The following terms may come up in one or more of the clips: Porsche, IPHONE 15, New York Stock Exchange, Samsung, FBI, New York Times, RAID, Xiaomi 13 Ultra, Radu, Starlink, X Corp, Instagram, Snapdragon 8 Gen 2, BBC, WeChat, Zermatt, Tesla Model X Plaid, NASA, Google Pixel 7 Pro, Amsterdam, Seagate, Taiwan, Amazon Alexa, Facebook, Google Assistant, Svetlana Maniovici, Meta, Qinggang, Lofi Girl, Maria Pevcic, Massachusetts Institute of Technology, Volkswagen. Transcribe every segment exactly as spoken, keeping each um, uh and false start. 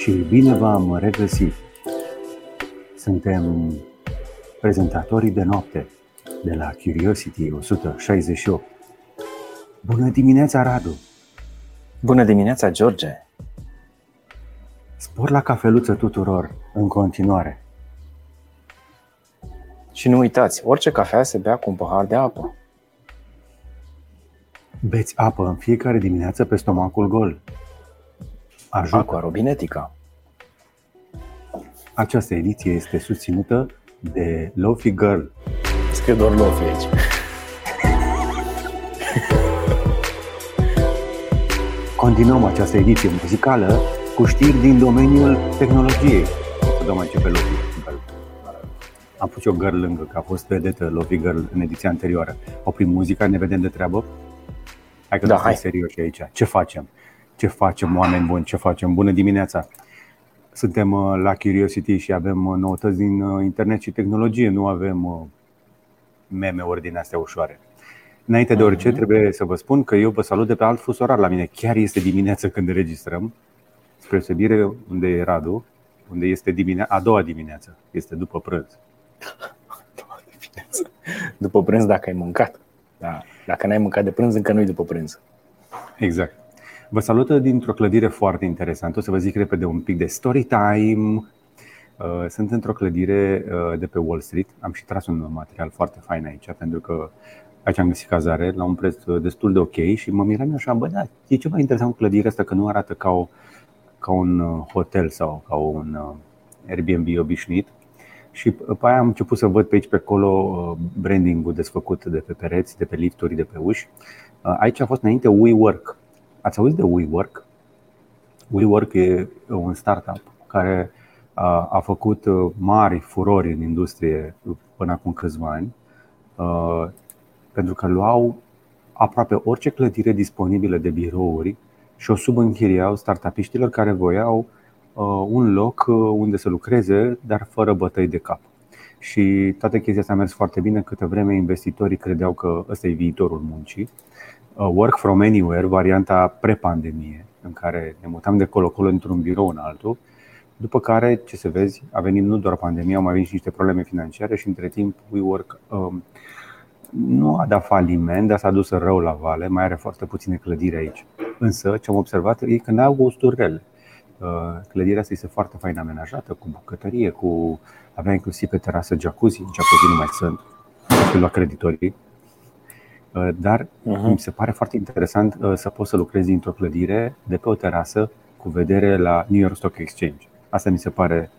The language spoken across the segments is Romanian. și bine v-am regăsit! Suntem prezentatorii de noapte de la Curiosity o sută șaizeci și opt. Bună dimineața, Radu! Bună dimineața, George! Spor la cafeluță tuturor în continuare! Și nu uitați, orice cafea se bea cu un pahar de apă. Beți apă în fiecare dimineață pe stomacul gol. Ajută. Aquarobinetica. Această ediție este susținută de Lofi Girl. Scrie doar Lofi aici. Continuăm această ediție muzicală cu știri din domeniul tehnologiei. O dăm aici pe Lofi Girl. Am pus o girl lângă, că a fost vedetă Lofi Girl în ediția anterioară. Oprim muzica, ne vedem de treabă. Hai că da, nu suntem serioși aici. Ce facem? Ce facem, oameni buni? Ce facem? Bună dimineața! Suntem la Curiosity și avem noutăți din internet și tehnologie. Nu avem meme-uri din astea ușoare. Înainte de orice, trebuie să vă spun că eu vă salut de pe alt fus orar la mine. Chiar este dimineață când înregistrăm, spre osebire unde e Radu, unde este dimine- a doua dimineață. Este după prânz. A doua dimineață. După prânz dacă ai mâncat. Da. Dacă n-ai mâncat de prânz, încă nu-i după prânz. Exact. Vă salută dintr-o clădire foarte interesantă. O să vă zic repede un pic de story time. Sunt într-o clădire de pe Wall Street. Am și tras un material foarte fain aici, pentru că aici am găsit cazare la un preț destul de ok și mă miram așa, bă, da, e ceva interesant cu clădirea asta, că nu arată ca, o, ca un hotel sau ca un Airbnb obișnuit. Și pe aia am început să văd pe aici, pe acolo, branding-ul desfăcut de pe pereți, de pe lifturi, de pe uși. Aici a fost înainte WeWork. Ați auzit de WeWork? WeWork e un startup care a făcut mari furori în industrie până acum câțiva ani, pentru că luau aproape orice clădire disponibilă de birouri și o subînchiriau startupiștilor care voiau un loc unde să lucreze, dar fără bătăi de cap. Și toată chestia asta a mers foarte bine, câtă vreme investitorii credeau că ăsta e viitorul muncii. Work from anywhere, varianta pre-pandemie, în care ne mutam de colo-colo într-un birou în altul. După care, ce se vezi, a venit nu doar pandemia, au mai venit și niște probleme financiare și între timp WeWork um, nu a dat faliment, dar s-a dus rău la vale, mai are foarte puține clădiri aici. Însă, ce am observat e că n-au gusturele. Clădirea asta este foarte fain amenajată, cu bucătărie, cu... avea inclusiv pe terasă jacuzzi, jacuzzi nu mai sunt, la creditorii. Dar uh-huh. mi se pare foarte interesant să poți să lucrezi dintr-o clădire, de pe o terasă, cu vedere la New York Stock Exchange. Asta mi se pare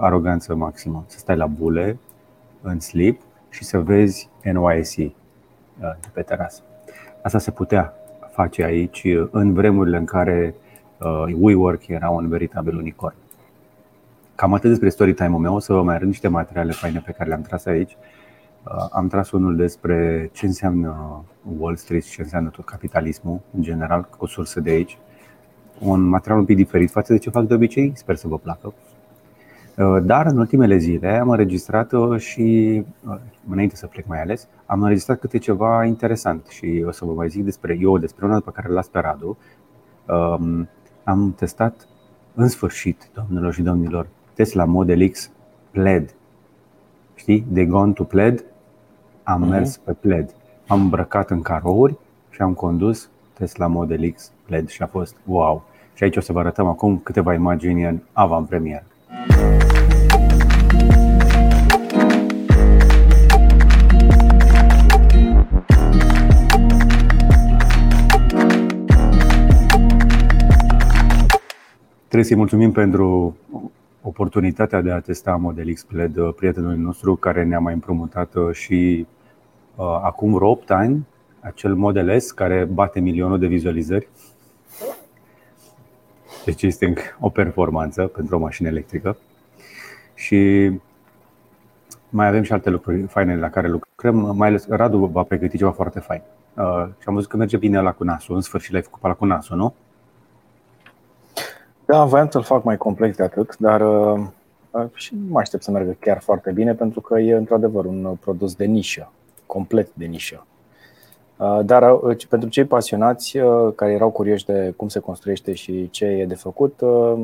aroganță maximă, să stai la bule, în slip și să vezi N Y S E de pe terasă. Asta se putea face aici în vremurile în care WeWork era un veritabil unicorn. Cam atât despre story time-ul meu. O să vă mai arăt niște materiale faine pe care le-am tras aici. Am tras unul despre ce înseamnă Wall Street și ce înseamnă tot capitalismul în general, cu sursă de aici. Un material un pic diferit față de ce fac de obicei, sper să vă placă. Dar în ultimele zile am înregistrat și, înainte să plec mai ales, am înregistrat câte ceva interesant și o să vă mai zic despre eu, despre una pe care îl las pe Radu. Am testat în sfârșit, doamnelor și domnilor, Tesla Model X Plaid. Știi? They gone to Plaid. Am mm-hmm. mers pe Plaid. Am îmbrăcat în carouri și am condus Tesla Model X Plaid și a fost wow. Și aici o să vă arătăm acum câteva imagini în avant-premieră. Trebuie să-i mulțumim pentru oportunitatea de a testa Model X Plaid, prietenul nostru care ne-a mai împrumutat și uh, acum vreo opt ani, acel Model S care bate milionul de vizualizări. Deci este o performanță pentru o mașină electrică. Și mai avem și alte lucruri faine la care lucrăm, mai ales Radu v-a pregătit ceva foarte fain. uh, Și am văzut că merge bine ăla cu nasul, în sfârșit l-ai făcut pe ăla cu nasul, nu? Da, voiam să-l fac mai complex de atât, dar uh, și nu mă aștept să meargă chiar foarte bine, pentru că e într-adevăr un produs de nișă, complet de nișă. Uh, dar uh, pentru cei pasionați uh, care erau curioși de cum se construiește și ce e de făcut, uh,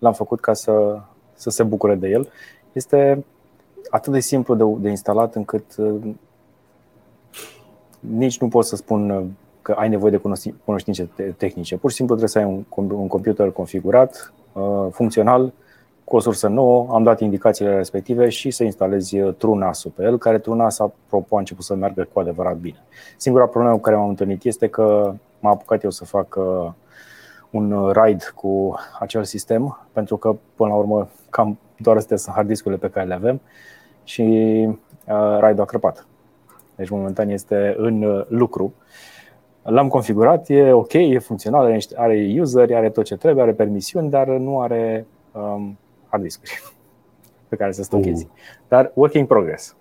l-am făcut ca să, să se bucure de el. Este atât de simplu de, de instalat încât nici nu pot să spun că ai nevoie de cunoștințe tehnice. Pur și simplu trebuie să ai un, un computer configurat, funcțional, cu o sursă nouă, am dat indicațiile respective și să instalezi TrueNAS-ul pe el, care TrueNAS, apropo, a început să meargă cu adevărat bine. Singura problemă cu care m-am întâlnit este că m-am apucat eu să fac un RAID cu acel sistem, pentru că până la urmă cam doar astea sunt harddiscurile pe care le avem și RAID-ul a crăpat. Deci momentan este în lucru. L-am configurat, e ok, e funcțional, are useri, are tot ce trebuie, are permisiuni, dar nu are um, hard disk-uri pe care să stochezi. Uh. Dar work in progress.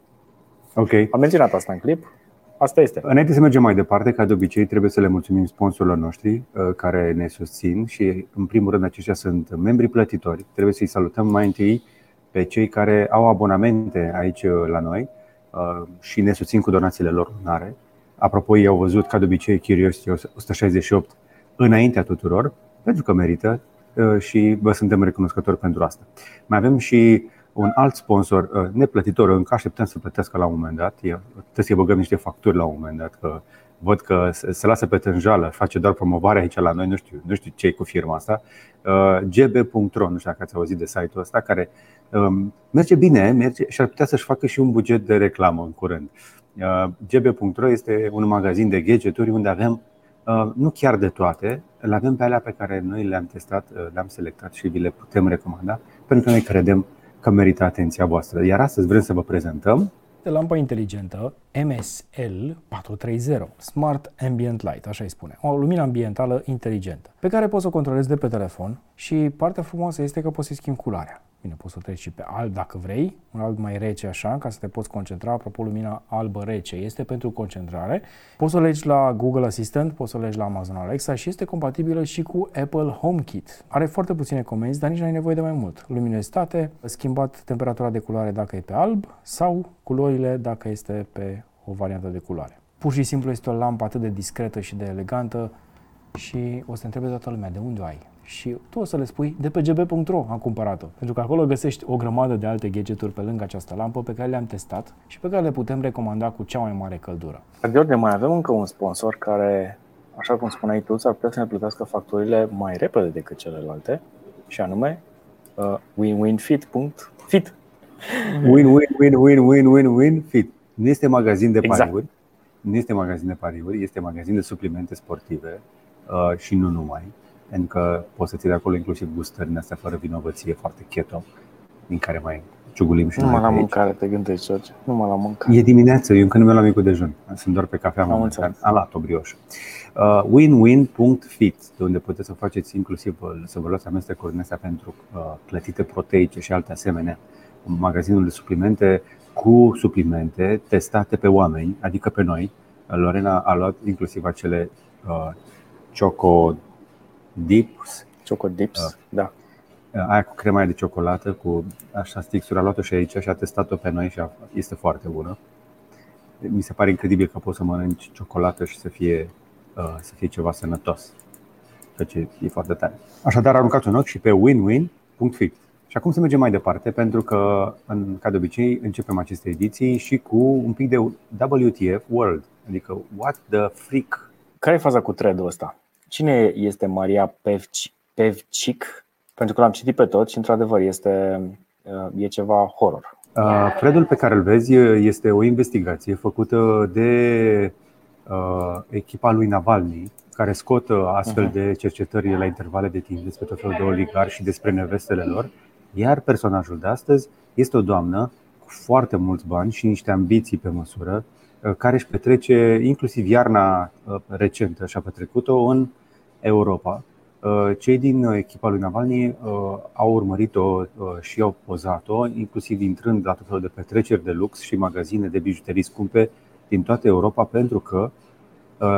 Okay. Am menționat asta în clip. Asta este. Înainte să mergem mai departe, ca de obicei, trebuie să le mulțumim sponsorilor noștri care ne susțin și, în primul rând, aceștia sunt membrii plătitori. Trebuie să-i salutăm mai întâi pe cei care au abonamente aici la noi și ne susțin cu donațiile lor lunare. Apropo, ei au văzut, ca de obicei, Curiosity o sută șaizeci și opt înaintea tuturor, pentru că merită și vă suntem recunoscători pentru asta. Mai avem și un alt sponsor neplătitor, încă așteptăm să plătească la un moment dat. Trebuie să-i băgăm niște facturi la un moment dat, că văd că se lasă pe tânjală, face doar promovare aici la noi, nu știu, nu știu ce-i cu firma asta. G B punct ro, nu știu dacă ați auzit de site-ul ăsta, care merge bine merge și ar putea să-și facă și un buget de reclamă în curând. G B punct ro este un magazin de gadgeturi unde avem nu chiar de toate, le avem pe alea pe care noi le-am testat, le-am selectat și vi le putem recomanda, pentru că noi credem că merită atenția voastră. Iar astăzi vrem să vă prezentăm lampă inteligentă M S L patru trei zero, Smart Ambient Light, așa îi spune. O lumină ambientală inteligentă, pe care poți să o controlezi de pe telefon și partea frumoasă este că poți să-i schimbi culoarea. Bine, poți să treci și pe alb dacă vrei, un alb mai rece așa, ca să te poți concentra. Apropo, lumina albă rece este pentru concentrare. Poți să o legi la Google Assistant, poți să o legi la Amazon Alexa și este compatibilă și cu Apple HomeKit. Are foarte puține comenzi, dar nici nu ai nevoie de mai mult. Luminositatea, schimbat temperatura de culoare dacă e pe alb sau culorile dacă este pe o variantă de culoare. Pur și simplu este o lampă atât de discretă și de elegantă și o să întrebe toată lumea de unde o ai. Și tu o să le spui de pe g b punct ro am cumpărat-o, pentru că acolo găsești o grămadă de alte gadgeturi pe lângă această lampă pe care le-am testat și pe care le putem recomanda cu cea mai mare căldură. George, mai avem încă un sponsor care, așa cum spuneai tu, ar putea să ne plătească facturile mai repede decât celelalte și anume uh, Winwinfit.fit. Win, win, win, win, win, win, win, fit. Nu este magazin de pariuri, exact. Nu este magazin de pariuri, este magazin de suplimente sportive uh, și nu numai. Pentru că poți să ții de acolo inclusiv gustări astea fără vinovăție, foarte keto, din care mai ciugulim și nu mai la mâncare, te gândești, George? Nu mă la mâncare. E dimineață, eu încă nu mi-am luat micul dejun. Sunt doar pe cafea, am mâncat, am luat o brioșă. Uh, Winwin.fit, de unde puteți să faceți inclusiv, să vă luați amestecuri din astea pentru uh, clătite proteice și alte asemenea. Magazinul de suplimente cu suplimente testate pe oameni, adică pe noi. Lorena a luat inclusiv acele uh, choco dips, Choco Dips, uh, da. Aia cu crema de ciocolată, cu așa stixuri, a luat-o și aici și a testat-o pe noi și a, este foarte bună. Mi se pare incredibil că poți să mănânci ciocolată și să fie, uh, să fie ceva sănătos. Deci e foarte tare. Așadar, aruncați un ochi și pe winwin.fit. Și acum să mergem mai departe, pentru că, în, ca de obicei, începem aceste ediții și cu un pic de W T F World, adică what the freak. Care e faza cu thread-ul ăsta? Cine este Maria Pevcic? Pentru că l-am citit pe tot și într-adevăr este e ceva horror. Uh, Thread-ul pe care îl vezi este o investigație făcută de uh, echipa lui Navalny, care scot astfel de cercetări la intervale de timp despre tot felul de oligari și despre nevestele lor. Iar personajul de astăzi este o doamnă cu foarte mulți bani și niște ambiții pe măsură, care își petrece inclusiv iarna recentă și a petrecut-o în Europa. Cei din echipa lui Navalny au urmărit-o și au pozat-o, inclusiv intrând la tot felul de petreceri de lux și magazine de bijuterii scumpe din toată Europa, pentru că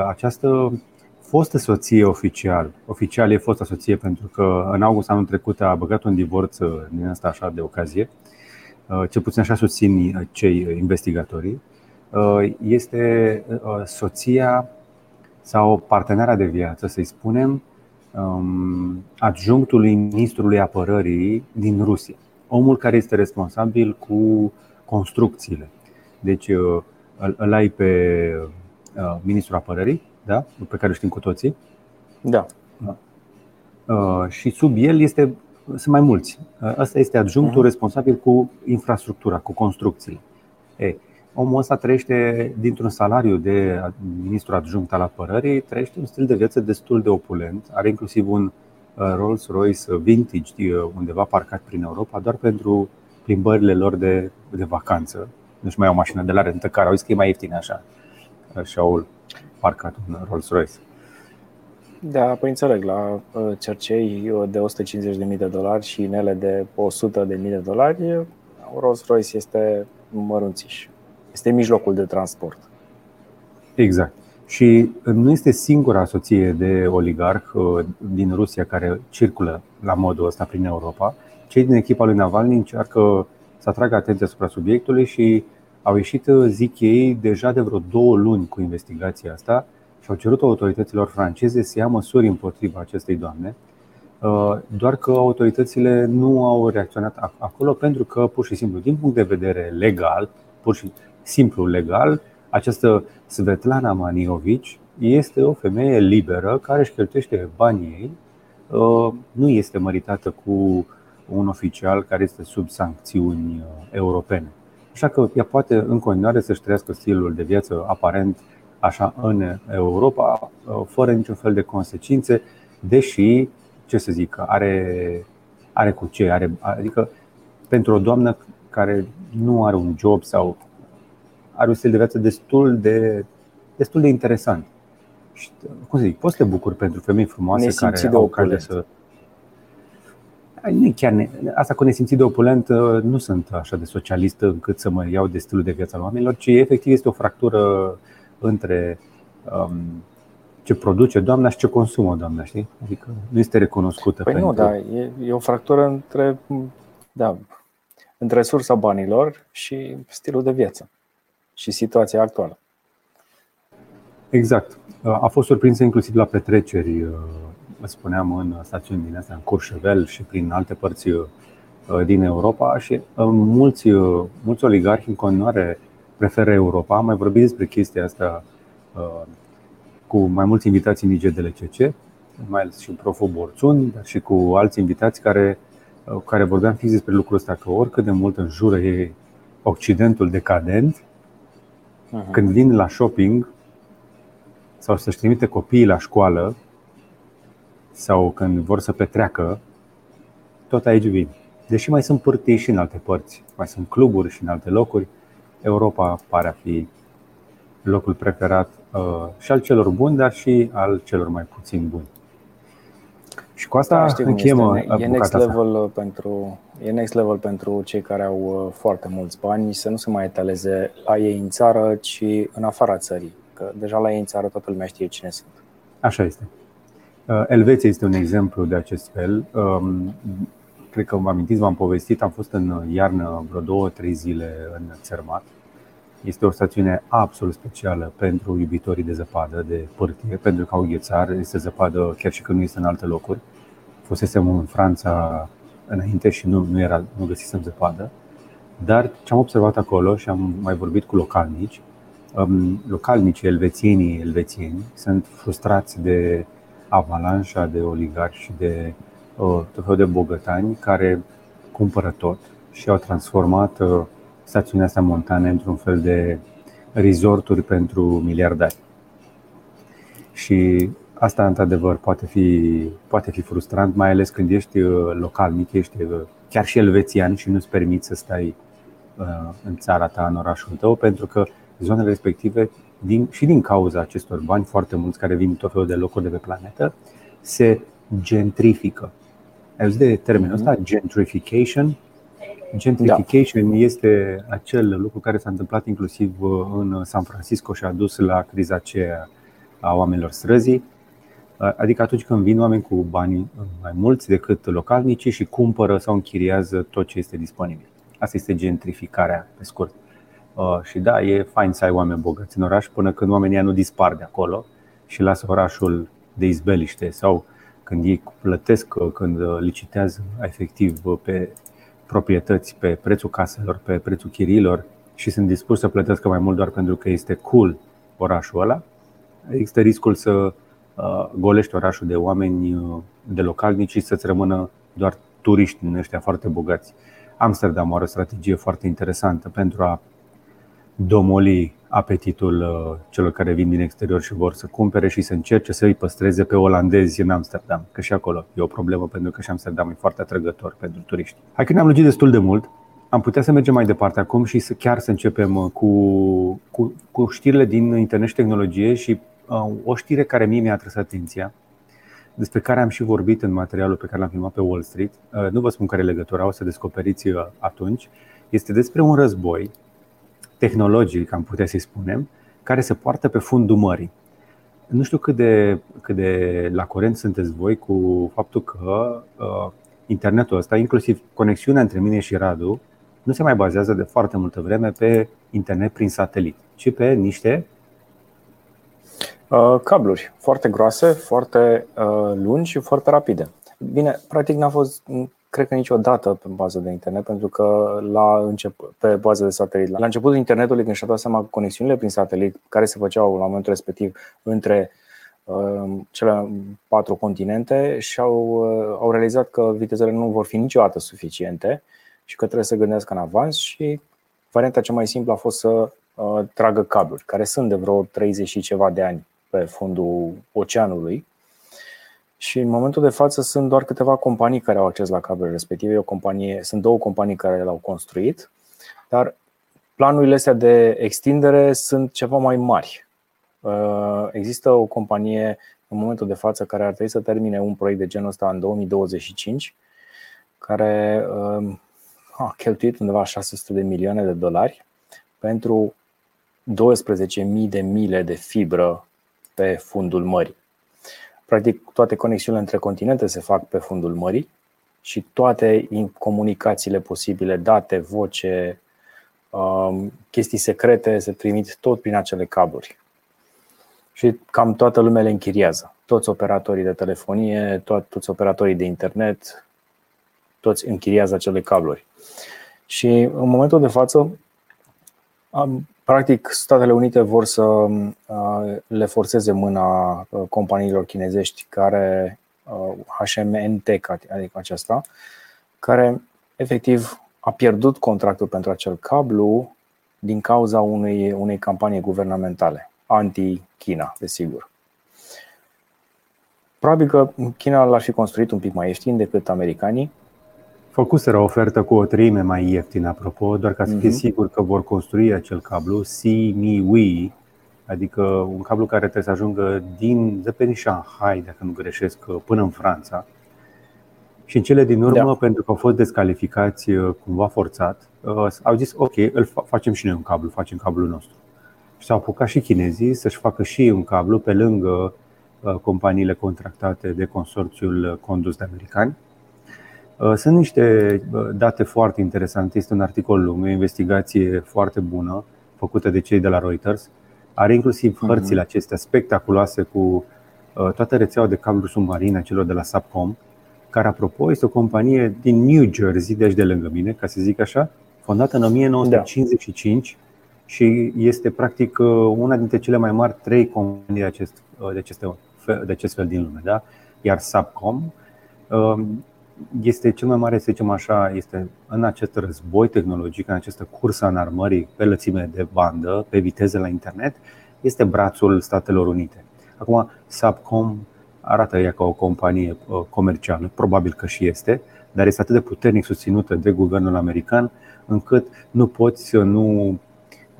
această fostă soție oficial, oficial e fostă soție pentru că în august anul trecut a băgat un divorț din asta așa de ocazie, cel puțin așa susțin cei investigatorii. Este soția sau partenera de viață, să-i spunem, um, adjunctului ministrului apărării din Rusia, omul care este responsabil cu construcțiile. Deci uh, îl ai pe uh, ministrul apărării, da? Pe care știm cu toții. Da. Uh, și sub el este, sunt mai mulți. Ăsta este adjunctul responsabil cu infrastructura, cu construcțiile. Ei, omul ăsta trăiește dintr-un salariu de ministru adjunct al apărării, trăiește un stil de viață destul de opulent. Are inclusiv un Rolls-Royce vintage undeva parcat prin Europa doar pentru plimbările lor de, de vacanță. Nu-și mai au mașină de la rentă, care au zis că e mai ieftin așa. Și au parcat un Rolls-Royce. Da, păi înțeleg, la cercei de o sută cincizeci de mii de dolari și inele de o sută de mii de dolari, Rolls-Royce este mărunțiș. Este mijlocul de transport. Exact. Și nu este singura soție de oligarh din Rusia care circulă la modul ăsta prin Europa. Cei din echipa lui Navalny încearcă să atragă atenția asupra subiectului și au ieșit, zic ei, deja de vreo două luni cu investigația asta și au cerut autorităților franceze să ia măsuri împotriva acestei doamne. Doar că autoritățile nu au reacționat acolo pentru că, pur și simplu, din punct de vedere legal, pur și simplu legal, această Svetlana Maniovici este o femeie liberă care își cheltuiește banii ei. Nu este măritată cu un oficial care este sub sancțiuni europene. Așa că ea poate în continuare să-și trăiască stilul de viață aparent așa în Europa, fără niciun fel de consecințe, deși, ce să zic, are, are cu ce, are, adică pentru o doamnă care nu are un job sau are un stil de viață destul de, destul de interesant. Și, cum să zic, poți să te bucuri pentru femei frumoase care au ocazia să... Chiar ne... Asta cu nesimțit de opulent nu sunt așa de socialistă încât să mă iau de stilul de viață al oamenilor, ci efectiv este o fractură între um, ce produce doamna și ce consumă doamna, știi? Adică nu este recunoscută. Păi pentru... nu, dar e, e o fractură între... Da. Între sursa banilor și stilul de viață și situația actuală. Exact. A fost surprinsă inclusiv la petreceri, spuneam, în stațiuni din astea, în Courchevel și prin alte părți din Europa. Și mulți, mulți oligarhi în continuare preferă Europa. Am mai vorbit despre chestia asta cu mai mulți invitați în I G D L C C, mai ales și în proful Borțun, dar și cu alți invitați care care vorbeam fix despre lucrul ăsta, că oricât de mult înjură e Occidentul decadent, uh-huh. când vin la shopping sau să-și trimite copiii la școală sau când vor să petreacă, tot aici vin. Deși mai sunt pârtii și în alte părți, mai sunt cluburi și în alte locuri, Europa pare a fi locul preferat uh, și al celor buni, dar și al celor mai puțin buni. Și cu asta da, încheiem e next level asta. pentru e next level pentru cei care au foarte mulți bani, să nu se mai etaleze la ei în țară, ci în afara țării, că deja la ei în țară toată lumea știe cine sunt. Așa este. Elveția este un exemplu de acest fel. Cred că vă amintiți, v-am povestit, am fost în iarnă vreo două, trei zile în Zermatt. Este o stațiune absolut specială pentru iubitorii de zăpadă, de pârtie, pentru că au ghețar, este zăpadă chiar și când nu este în alte locuri. Fusesem în Franța înainte și nu, nu, era, nu găsisem zăpadă. Dar ce am observat acolo și am mai vorbit cu localnici, localnicii elvețienii elvețieni sunt frustrați de avalanșa de oligarhi și de tot felul de bogătani care cumpără tot și au transformat stațiunea asta montană într-un fel de resorturi pentru miliardari. Și asta, într-adevăr, poate fi, poate fi frustrant, mai ales când ești localnic, ești chiar și elvețian și nu-ți permiți să stai în țara ta, în orașul tău, pentru că zonele respective, din, și din cauza acestor bani, foarte mulți care vin din tot felul de locuri de pe planetă, se gentrifică. Ai auzit de termenul ăsta? Gentrification? Gentrification da. Este acel lucru care s-a întâmplat inclusiv în San Francisco și a dus la criza aceea a oamenilor străzii. Adică atunci când vin oameni cu bani mai mulți decât localnicii și cumpără sau închiriază tot ce este disponibil. Asta este gentrificarea, pe scurt. Și da, e fain să ai oameni bogați în oraș până când oamenii nu dispar de acolo și lasă orașul de izbeliște sau când ei plătesc, când licitează efectiv pe proprietăți, pe prețul caselor, pe prețul chiriilor și sunt dispuși să plătească mai mult doar pentru că este cool orașul ăla, există riscul să golești orașul de oameni, de localnici și să-ți rămână doar turiști din ăștia foarte bogați. Amsterdam are o strategie foarte interesantă pentru a domoli apetitul celor care vin din exterior și vor să cumpere și să încerce să îi păstreze pe olandezi în Amsterdam, că și acolo e o problemă pentru că și Amsterdam e foarte atrăgător pentru turiști. Hai că ne-am lungit destul de mult, am putea să mergem mai departe acum și să chiar să începem cu, cu, cu știrile din internet și tehnologie și uh, o știre care mie mi-a atras atenția, despre care am și vorbit în materialul pe care l-am filmat pe Wall Street. Uh, nu vă spun care e legătura, o să descoperiți atunci. Este despre un război tehnologic, am putea să-i spunem, care se poartă pe fundul mării. Nu știu cât de, cât de la curent sunteți voi cu faptul că uh, internetul ăsta, inclusiv conexiunea între mine și Radu, nu se mai bazează de foarte multă vreme pe internet prin satelit, ci pe niște uh, cabluri foarte groase, foarte uh, lungi și foarte rapide. Bine, practic n-a fost... cred că niciodată pe bază de internet, pentru că la început, pe bază de satelit, la începutul internetului, când și-a dat seama că conexiunile prin satelit care se făceau la momentul respectiv între uh, cele patru continente și-au uh, au realizat că vitezele nu vor fi niciodată suficiente și că trebuie să gândească în avans și varianta cea mai simplă a fost să uh, tragă cabluri, care sunt de vreo treizeci și ceva de ani pe fundul oceanului. Și în momentul de față sunt doar câteva companii care au acces la cablurile respective. O companie, sunt două companii care le-au construit, dar planurile astea de extindere sunt ceva mai mari. Există o companie în momentul de față care ar trebui să termine un proiect de genul ăsta în două mii douăzeci și cinci, care a cheltuit undeva șase sute de milioane de dolari pentru douăsprezece mii de mile de fibră pe fundul mării. Practic toate conexiunile între continente se fac pe fundul mării și toate comunicațiile posibile, date, voce, chestii secrete se trimit tot prin acele cabluri. Și cam toată lumea le închiriază. Toți operatorii de telefonie, toți operatorii de internet, toți închiriază acele cabluri. Și în momentul de față, practic, Statele Unite vor să le forțeze mâna companiilor chinezești care H M N Tech, adică aceasta, care efectiv a pierdut contractul pentru acel cablu din cauza unei, unei campanii guvernamentale anti-China, desigur. Probabil că China l-ar fi construit un pic mai ieftin decât americanii. Făcuseră o ofertă cu o treime mai ieftină, apropo, doar ca să fie sigur că vor construi acel cablu C M O S, adică un cablu care trebuie să ajungă din, de pe Shanghai, dacă nu greșesc, până în Franța. Și în cele din urmă, da. pentru că au fost descalificați cumva forțat, au zis ok, îl facem și noi un cablu, facem cablul nostru. Și s-au apucat și chinezii să-și facă și un cablu pe lângă companiile contractate de consorțiul condus de americani. Sunt niște date foarte interesante, este un articol lung, o investigație foarte bună făcută de cei de la Reuters. Are inclusiv hărțile acestea spectaculoase cu toată rețeaua de cabluri submarine a celor de la Subcom, care, apropo, este o companie din New Jersey, deci de lângă mine, ca să zic așa, fondată în nouăsprezece cincizeci și cinci și este practic una dintre cele mai mari trei companii de acest, de aceste, de acest fel din lume, da? Iar Subcom este cel mai mare, să zicem așa, este în acest război tehnologic, în această cursă în armării pe lățime de bandă, pe viteze la internet, este brațul Statelor Unite. Acum, Subcom arată ea ca o companie comercială, probabil că și este, dar este atât de puternic susținută de guvernul american, încât nu poți să nu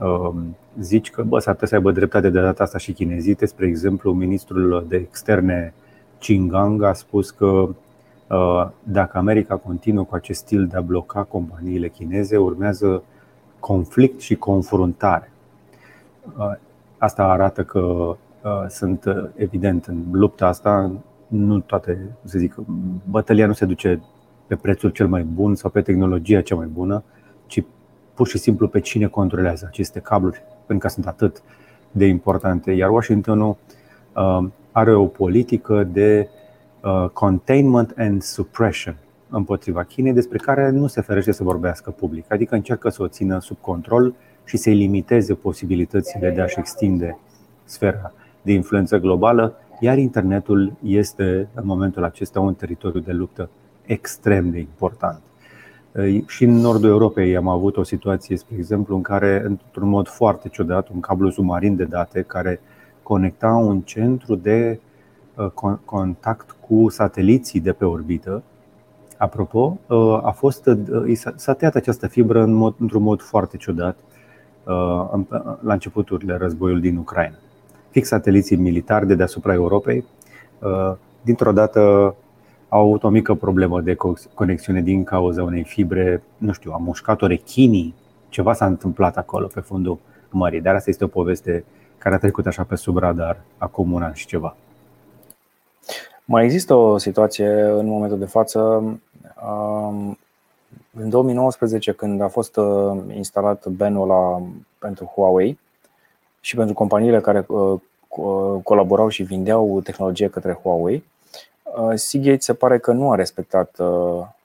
uh, zici că bă, s-ar putea să aibă dreptate de data asta și chinezii. Spre exemplu, ministrul de externe Qinggang a spus că dacă America continuă cu acest stil de a bloca companiile chineze, urmează conflict și confruntare. Asta arată că sunt, evident, în lupta asta, nu toate, să zic, bătălia nu se duce pe prețul cel mai bun sau pe tehnologia cea mai bună, ci pur și simplu pe cine controlează aceste cabluri, pentru că sunt atât de importante. Iar Washingtonul are o politică de uh, containment and suppression împotriva Chinei, despre care nu se ferește să vorbească public, adică încearcă să o țină sub control și să-i limiteze posibilitățile de a-și extinde sfera de influență globală, iar internetul este în momentul acesta un teritoriu de luptă extrem de important. Și în nordul Europei am avut o situație, spre exemplu, în care, într-un mod foarte ciudat, un cablu submarin de date care conecta un centru de contact cu sateliții de pe orbită, apropo, a fost, s-a tăiat această fibră în mod, într-un mod foarte ciudat la începuturile războiului din Ucraina. Fix sateliții militari de deasupra Europei, dintr-o dată au avut o mică problemă de conexiune din cauza unei fibre, nu știu, a mușcat-o rechinii, ceva s-a întâmplat acolo pe fundul mării, dar asta este o poveste care a trecut așa pe sub radar acum un an și ceva. Mai există o situație în momentul de față. În două mii nouăsprezece, când a fost instalat ban-ul la pentru Huawei și pentru companiile care colaborau și vindeau tehnologie către Huawei, Seagate se pare că nu a respectat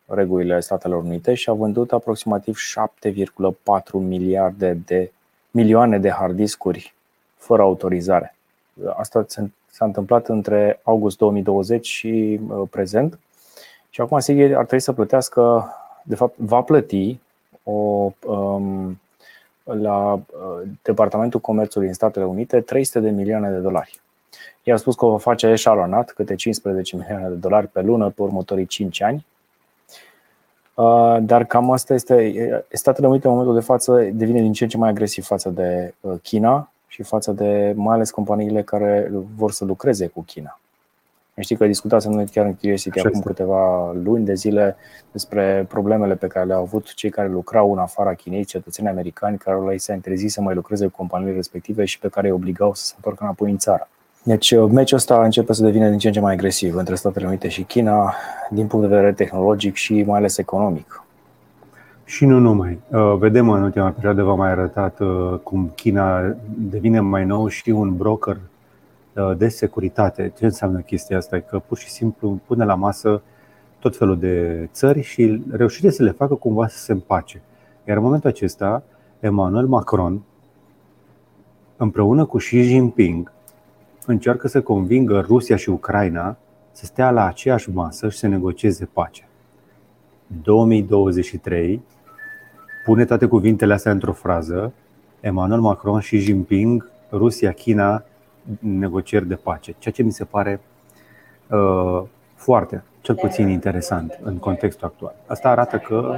regulile Statelor Unite și a vândut aproximativ șapte virgulă patru miliarde de milioane de harddiscuri fără autorizare. Asta s-a întâmplat între august două mii douăzeci și prezent. Și acum Seagate ar trebui să plătească, de fapt va plăti o, um, la Departamentul Comerțului în Statele Unite trei sute de milioane de dolari. I a spus că o va face eșalonat, câte cincisprezece milioane de dolari pe lună pe următorii cinci ani. Dar cam asta este. Statele Unite în momentul de față devine din ce în ce mai agresiv față de China și față de mai ales companiile care vor să lucreze cu China. Știi că discutasem noi chiar în Curiosity acum câteva luni de zile despre problemele pe care le-au avut cei care lucrau în afara Chinei, cetățeni americani care le s-a interzis să mai lucreze cu companiile respective și pe care îi obligau să se întoarcă înapoi în țară. Deci meciul ăsta începe să devină din ce în ce mai agresiv între Statele Unite și China din punct de vedere tehnologic și mai ales economic. Și nu numai. Vedem în ultima perioadă, v-am mai arătat cum China devine mai nou și un broker de securitate. Ce înseamnă chestia asta? Că pur și simplu pune la masă tot felul de țări și reușește să le facă cumva să se împace. Iar în momentul acesta, Emmanuel Macron, împreună cu Xi Jinping, încearcă să convingă Rusia și Ucraina să stea la aceeași masă și să negocieze pacea. două mii douăzeci și trei, pune toate cuvintele astea într-o frază, Emmanuel Macron, Xi Jinping, Rusia, China, negocieri de pace. Ceea ce mi se pare uh, foarte, cel puțin interesant în contextul actual. Asta arată că,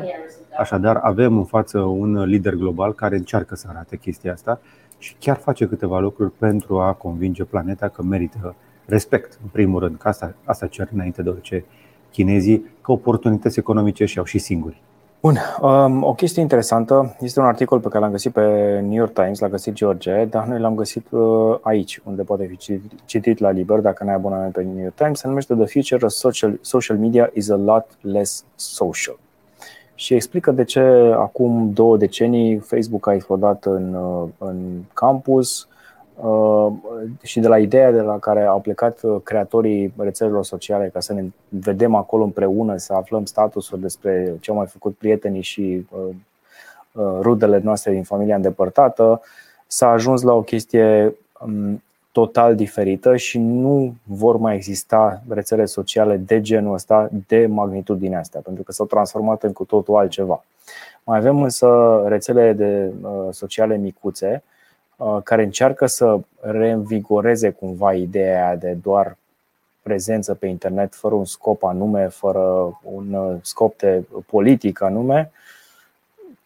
așadar, avem în față un lider global care încearcă să arate chestia asta și chiar face câteva lucruri pentru a convinge planeta că merită respect, în primul rând, că asta, asta cer înainte de orice chinezii, că oportunități economice și au și singuri. Bun, um, o chestie interesantă este un articol pe care l-am găsit pe New York Times, l-a găsit George, dar noi l-am găsit uh, aici, unde poate fi citit la liber dacă n-ai abonament pe New York Times. Se numește The Future of Social, Social Media is a Lot Less Social. Și explică de ce acum două decenii Facebook a explodat în, în campus și de la ideea de la care au plecat creatorii rețelelor sociale ca să ne vedem acolo împreună, să aflăm statusuri despre ce au mai făcut prietenii și rudele noastre din familia îndepărtată, s-a ajuns la o chestie total diferită și nu vor mai exista rețele sociale de genul ăsta, de magnitudinea asta, pentru că s-au transformat în cu totul altceva. Mai avem însă rețele de sociale micuțe care încearcă să reînvigoreze cumva ideea de doar prezență pe internet fără un scop anume, fără un scop de politic anume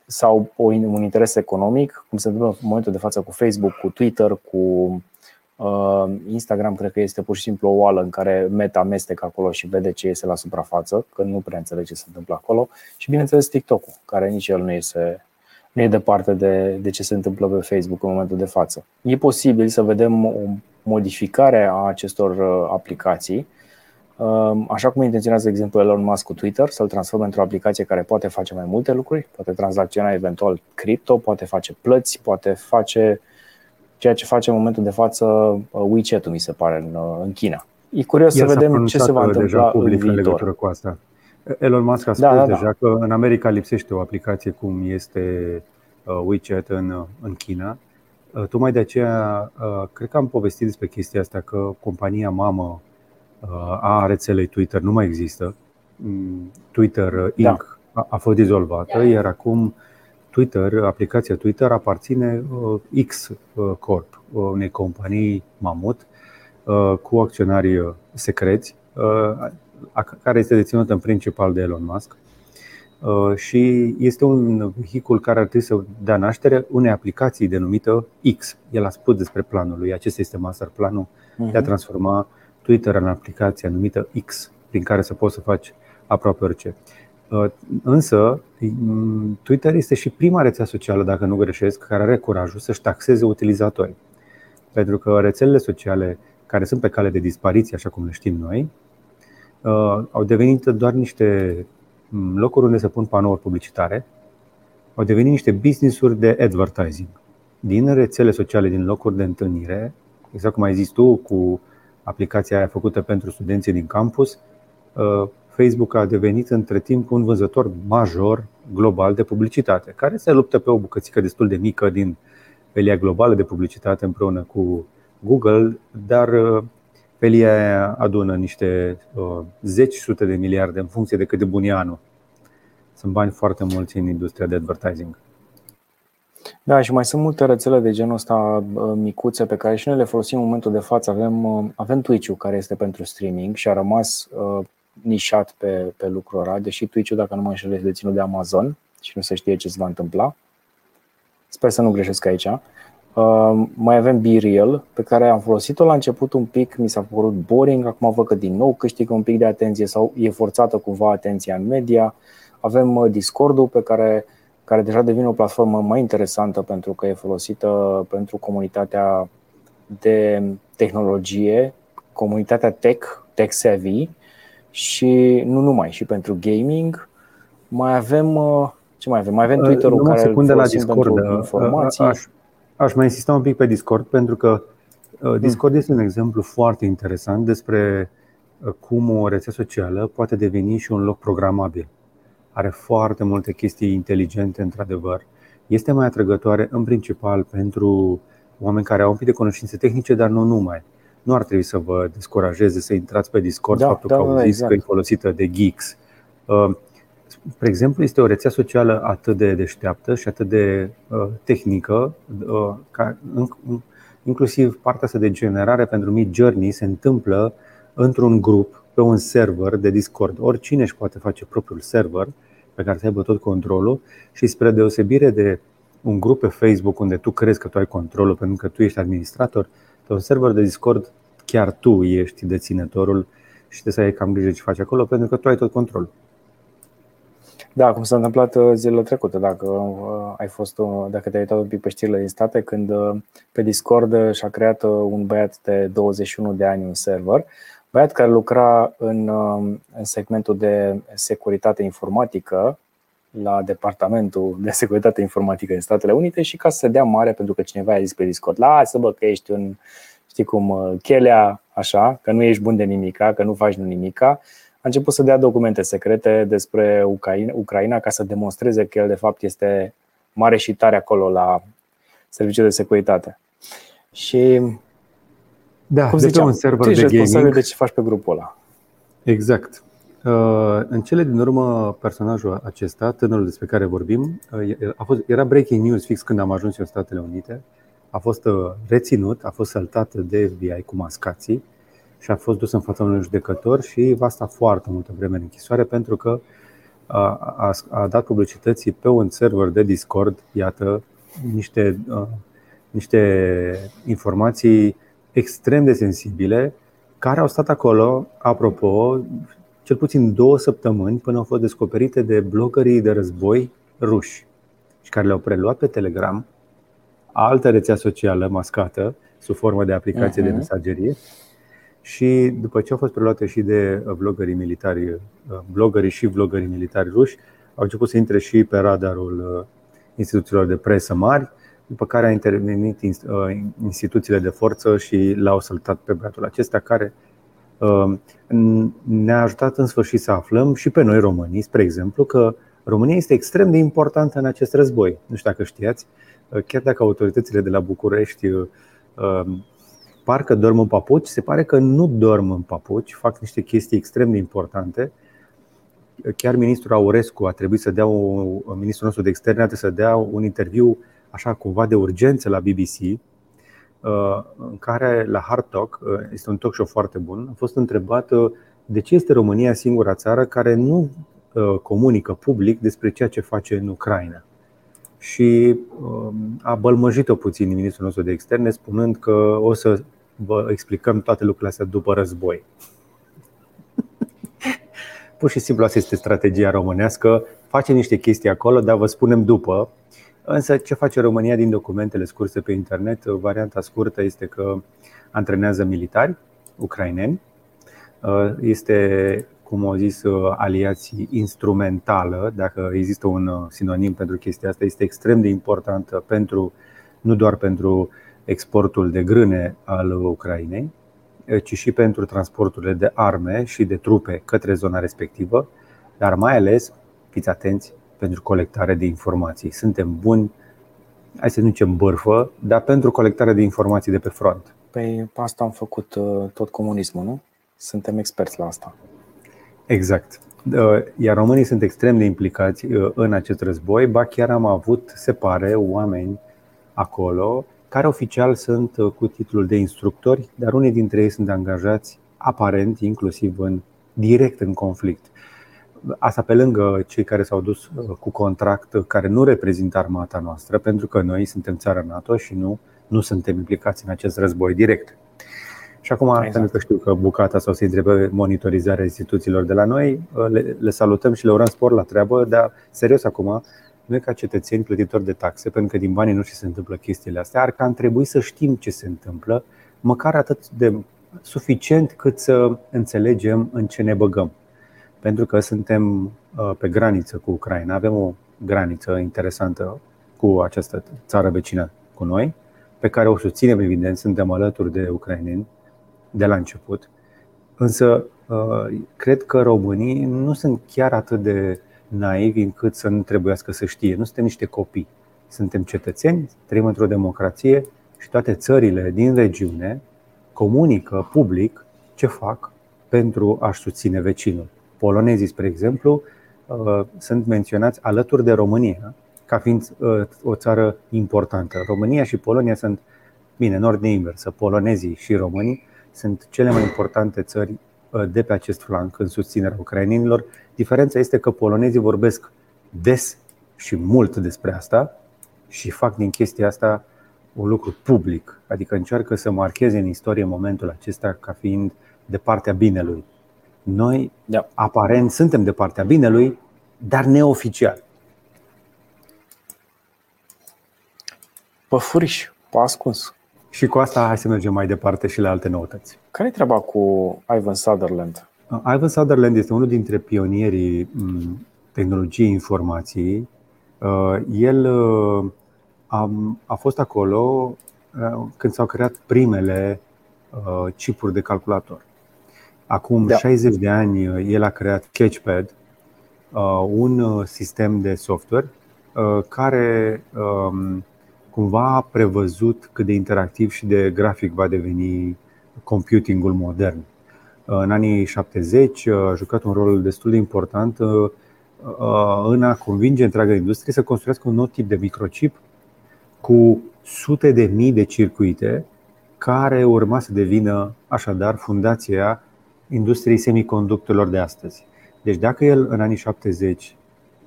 sau un interes economic, cum se întâmplă în momentul de față cu Facebook, cu Twitter, cu Instagram. Cred că este pur și simplu o oală în care Meta amestecă acolo și vede ce iese la suprafață, că nu prea înțelege ce se întâmplă acolo. Și bineînțeles TikTok-ul, care nici el nu este, nu e departe de, de ce se întâmplă pe Facebook în momentul de față. E posibil să vedem o modificare a acestor aplicații, așa cum intenționează, de exemplu, Elon Musk cu Twitter, să-l transforme într-o aplicație care poate face mai multe lucruri. Poate tranzacționa eventual cripto, poate face plăți, poate face ceea ce face în momentul de față WeChat-ul, mi se pare, în China. e curios El să vedem ce se va întâmpla public în, în legătură cu asta. Elon Musk a spus da, da, da. deja că în America lipsește o aplicație cum este WeChat în, în China. Tocmai de aceea, cred că am povestit despre chestia asta, că compania mamă a rețelei Twitter nu mai există. Twitter Incorporated da. a fost dizolvată, iar acum Twitter, aplicația Twitter aparține X Corp, unei companii mamut cu acționari secreți, care este deținut în principal de Elon Musk. Și este un vehicul care ar trebui să dea naștere unei aplicații denumită X. El a spus despre planul lui, acesta este master planul de a transforma Twitter în aplicația numită X, prin care să poți să faci aproape orice. Însă Twitter este și prima rețea socială, dacă nu greșesc, care are curajul să-și taxeze utilizatorii. Pentru că rețelele sociale care sunt pe cale de dispariție, așa cum le știm noi, au devenit doar niște locuri unde se pun panouri publicitare, au devenit niște business-uri de advertising. Din rețele sociale, din locuri de întâlnire, exact cum ai zis tu, cu aplicația aia făcută pentru studenții din campus, Facebook a devenit între timp un vânzător major global de publicitate, care se luptă pe o bucățică destul de mică din felia globală de publicitate împreună cu Google, dar felia aia adună niște uh, zeci sute de miliarde în funcție de cât de bun e anul. Sunt bani foarte mulți în industria de advertising. Da, și mai sunt multe rețele de genul ăsta micuțe pe care și noi le folosim în momentul de față. Avem, avem Twitch-ul care este pentru streaming și a rămas uh, nișat pe, pe lucrul ăla, deși Twitch-ul, dacă nu mă înșel, este deținut de Amazon și nu se știe ce se va întâmpla. Sper să nu greșesc aici. Uh, mai avem B-Real, pe care am folosit-o la început un pic, mi s-a părut boring, acum văd că din nou câștigă un pic de atenție sau e forțată cumva atenția în media. Avem Discord-ul pe care, care deja devine o platformă mai interesantă pentru că e folosită pentru comunitatea de tehnologie, comunitatea tech, tech savvy și nu numai, și pentru gaming. Mai avem, ce mai avem? Mai avem Twitter-ul uh, care îl folosim la Discord, pentru informații. Aș... Aș mai insista un pic pe Discord, pentru că Discord este un exemplu foarte interesant despre cum o rețea socială poate deveni și un loc programabil. Are foarte multe chestii inteligente, într-adevăr. Este mai atrăgătoare în principal pentru oameni care au un pic de cunoștințe tehnice, dar nu numai. Nu ar trebui să vă descurajeze să intrați pe Discord da, faptul da, că au zis exact. că e folosită de geeks. Spre exemplu, este o rețea socială atât de deșteaptă și atât de uh, tehnică, uh, ca, in, inclusiv partea asta de generare pentru mid-journey se întâmplă într-un grup, pe un server de Discord. Oricine își poate face propriul server pe care să aibă tot controlul și spre deosebire de un grup pe Facebook unde tu crezi că tu ai controlul pentru că tu ești administrator, pe un server de Discord chiar tu ești deținătorul și trebuie să ai cam grijă ce faci acolo pentru că tu ai tot controlul. Da, cum s-a întâmplat zilele trecute, dacă ai fost, dacă te-ai uitat un pic pe știrile din state, când pe Discord și-a creat un băiat de douăzeci și unu de ani un server, băiat care lucra în, în segmentul de securitate informatică la Departamentul de Securitate Informatică din Statele Unite și ca să se dea mare pentru că cineva i-a zis pe Discord: lasă bă că ești un, știi cum, chelea așa, că nu ești bun de nimica, că nu faci nu nimica. A început să dea documente secrete despre Ucraina ca să demonstreze că el de fapt este mare și tare acolo la serviciul de securitate. Și da, cum ziceam, un server de gaming, responsabil de ce faci pe grupul ăla. Exact. În cele din urmă, personajul acesta, tânărul despre care vorbim, a fost, era breaking news fix când am ajuns în Statele Unite. A fost reținut, a fost săltat de F B I cu mascații și a fost dus în fața unui judecător și va sta foarte multă vreme în închisoare pentru că a, a, a dat publicității pe un server de Discord, iată, niște, uh, niște informații extrem de sensibile care au stat acolo, apropo, cel puțin două săptămâni până au fost descoperite de blogării de război ruși și care le-au preluat pe Telegram, altă rețea socială mascată sub formă de aplicație uh-huh. de mesagerie. Și după ce au fost preluate și de vlogării militari, blogării și vlogării militari ruși, au început să intre și pe radarul instituțiilor de presă mari, după care au intervenit instituțiile de forță și l-au săltat pe băiatul acesta care ne-a ajutat în sfârșit să aflăm și pe noi românii, spre exemplu, că România este extrem de importantă în acest război. Nu știu dacă știați, chiar dacă autoritățile de la București parcă dorm în papuci, se pare că nu dorm în papuci, fac niște chestii extrem de importante. Chiar ministrul Aurescu a trebuit să dea, ministrul nostru de externe a trebuit să dea un interviu așa cumva de urgență la B B C, în care la Hard Talk, este un talk show foarte bun, a fost întrebat de ce este România singura țară care nu comunică public despre ceea ce face în Ucraina. Și a bălmăjit-o puțin ministrul nostru de externe spunând că o să vă explicăm toate lucrurile astea după război. Pur și simplu asta este strategia românească. Facem niște chestii acolo, dar vă spunem după. Însă ce face România din documentele scurse pe internet? Varianta scurtă este că antrenează militari ucraineni. Este, cum au zis aliații, instrumentală. Dacă există un sinonim pentru chestia asta, este extrem de importantă pentru, nu doar pentru exportul de grâne al Ucrainei, ci și pentru transporturile de arme și de trupe către zona respectivă, dar mai ales, fiți atenți, pentru colectarea de informații. Suntem buni, hai să nu zicem bârfă, dar pentru colectarea de informații de pe front. Păi asta am făcut tot comunismul, nu? Suntem experți la asta. Exact. Iar românii sunt extrem de implicați în acest război. Ba chiar am avut, se pare, oameni acolo care oficial sunt cu titlul de instructori, dar unii dintre ei sunt angajați aparent, inclusiv în, direct în conflict. Asta pe lângă cei care s-au dus cu contract care nu reprezintă armata noastră, pentru că noi suntem țara NATO și nu, nu suntem implicați în acest război direct. Și acum, exact, pentru că știu că bucata sau se întrebe monitorizarea instituțiilor de la noi, le, le salutăm și le urăm spor la treabă, dar serios acum, noi ca cetățeni plătitori de taxe, pentru că din banii noștri se întâmplă chestiile astea, ar că am trebuit să știm ce se întâmplă, măcar atât de suficient cât să înțelegem în ce ne băgăm. Pentru că suntem pe graniță cu Ucraina, avem o graniță interesantă cu această țară vecină cu noi, pe care o susținem, evident, suntem alături de ucraineni de la început. Însă cred că românii nu sunt chiar atât de naivi încât să nu trebuiască să știe. Nu suntem niște copii, suntem cetățeni, trăim într-o democrație și toate țările din regiune comunică public ce fac pentru a-și susține vecinul. Polonezii, spre exemplu, sunt menționați alături de România ca fiind o țară importantă. România și Polonia sunt, bine, în ordine inversă, polonezii și românii sunt cele mai importante țări de pe acest flanc în susținerea ucrainenilor. Diferența este că polonezii vorbesc des și mult despre asta și fac din chestia asta un lucru public, adică încearcă să marcheze în istorie momentul acesta ca fiind de partea binelui. Noi, da, aparent, suntem de partea binelui, dar neoficial. Pă furiș, pă ascuns. Și cu asta hai să mergem mai departe și la alte noutăți. Care-i treaba cu Ivan Sutherland? Ivan Sutherland este unul dintre pionierii tehnologiei informației. El a fost acolo când s-au creat primele chipuri de calculator. Acum da. șaizeci de ani el a creat Sketchpad, un sistem de software care cumva a prevăzut cât de interactiv și de grafic va deveni computingul modern. În anii șaptezeci a jucat un rol destul de important în a convinge întreaga industrie să construiască un nou tip de microchip cu sute de mii de circuite, care urma să devină așadar fundația industriei semiconductorilor de astăzi. Deci dacă el în anii șaptezeci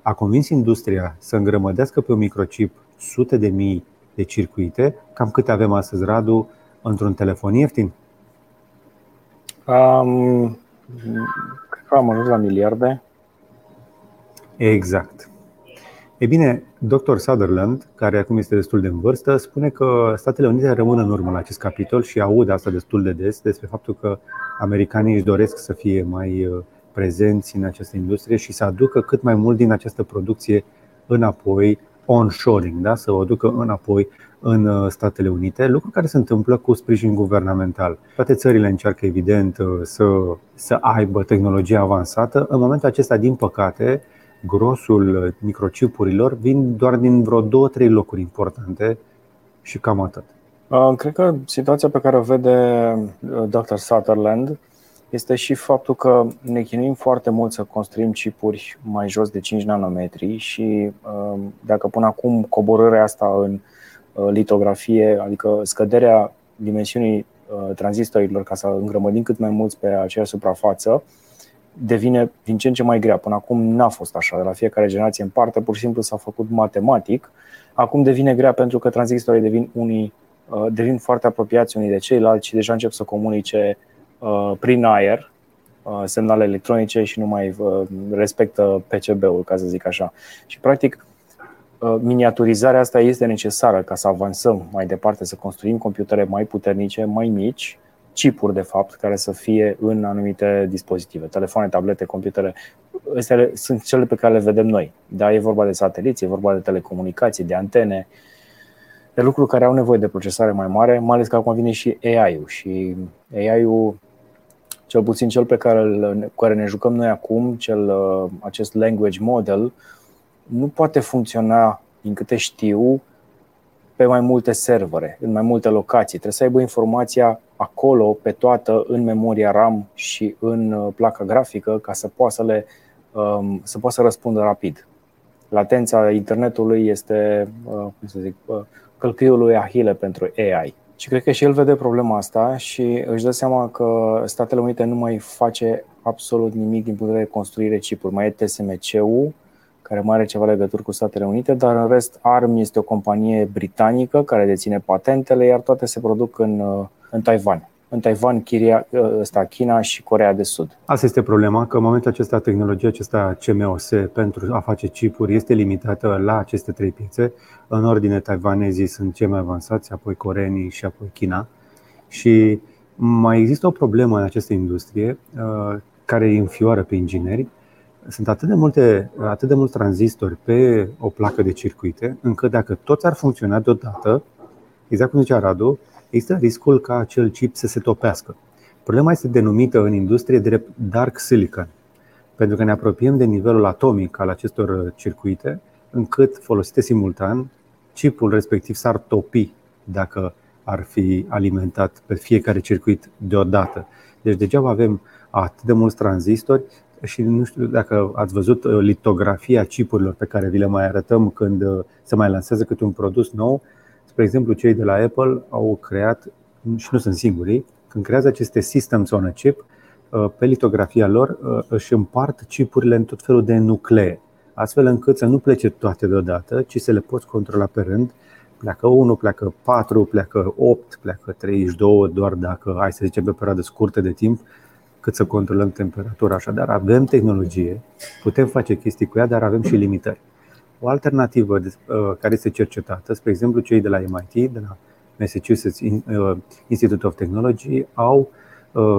a convins industria să îngrămădească pe un microchip sute de mii de circuite, cam câte avem astăzi, Radu, într-un telefon ieftin? Um, cred că am ajuns la miliarde. Exact. E bine, doctor Sutherland, care acum este destul de în vârstă, spune că Statele Unite rămân în urmă la acest capitol și aud asta destul de des despre faptul că americanii își doresc să fie mai prezenți în această industrie și să aducă cât mai mult din această producție înapoi onshoring, da? Să o ducă înapoi în Statele Unite, lucru care se întâmplă cu sprijin guvernamental. Toate țările încearcă, evident, să, să aibă tehnologie avansată. În momentul acesta, din păcate, grosul microchipurilor vin doar din vreo două, trei locuri importante și cam atât. Cred că situația pe care o vede doctor Sutherland este și faptul că ne chinuim foarte mult să construim chipuri mai jos de cinci nanometri și dacă până acum coborârea asta în litografie, adică scăderea dimensiunii tranzistorilor ca să îngrămădim cât mai mulți pe aceeași suprafață, devine din ce în ce mai grea. Până acum n-a fost așa, de la fiecare generație în parte, pur și simplu s-a făcut matematic. Acum devine grea pentru că tranzistorii devin unii devin foarte apropiați unii de ceilalți și deja încep să comunice prin aer semnale electronice și nu mai respectă P C B-ul, ca să zic așa. Și practic miniaturizarea asta este necesară ca să avansăm mai departe, să construim computere mai puternice, mai mici, chipuri de fapt, care să fie în anumite dispozitive, telefoane, tablete, computere. Astea sunt cele pe care le vedem noi. Da, e vorba de sateliți, e vorba de telecomunicații, de antene, de lucruri care au nevoie de procesare mai mare, mai ales că acum vine și A I-ul. Și A I-ul, cel puțin cel pe care, îl, care ne jucăm noi acum, cel, acest language model, nu poate funcționa, din câte știu, pe mai multe servere, în mai multe locații. Trebuie să aibă informația acolo, pe toată, în memoria RAM și în placa grafică, ca să poată să, le, să, poată să răspundă rapid. Latența internetului este, cum să zic, călcâiul lui Ahile pentru A I. Și cred că și el vede problema asta și își dă seama că Statele Unite nu mai face absolut nimic din punct de vedere de construire chipuri. Mai e T S M C-ul, care mai are ceva legături cu Statele Unite, dar în rest A R M este o companie britanică care deține patentele, iar toate se produc în, în Taiwan. În Taiwan, Chiria, ăsta, China și Coreea de Sud. Asta este problema, că în momentul acesta tehnologia acesta C M O S pentru a face chipuri este limitată la aceste trei piețe. În ordine, taiwanezii sunt cei mai avansați, apoi coreenii și apoi China. Și mai există o problemă în această industrie care îi înfioară pe ingineri. Sunt atât de multe, atât de mulți tranzistori pe o placă de circuite, încât dacă toți ar funcționa deodată, exact cum zicea Radu, există riscul ca acel chip să se topească. Problema este denumită în industrie drept dark silicon, pentru că ne apropiem de nivelul atomic al acestor circuite, încât, folosite simultan, chipul respectiv s-ar topi dacă ar fi alimentat pe fiecare circuit deodată. Deci degeaba avem atât de mulți tranzistori. Și nu știu dacă ați văzut litografia chipurilor pe care vi le mai arătăm când se mai lansează câte un produs nou. Spre exemplu, cei de la Apple au creat, și nu sunt singurii, când creează aceste systems on a chip, pe litografia lor își împart chipurile în tot felul de nuclee, astfel încât să nu plece toate deodată, ci să le poți controla pe rând. Pleacă unu, pleacă patru, pleacă opt, pleacă treizeci și doi, doar dacă ai, să zicem, pe o perioadă scurtă de timp, cât să controlăm temperatura. Așadar, avem tehnologie, putem face chestii cu ea, dar avem și limitări. O alternativă care este cercetată, spre exemplu cei de la M I T, de la Massachusetts Institute of Technology, au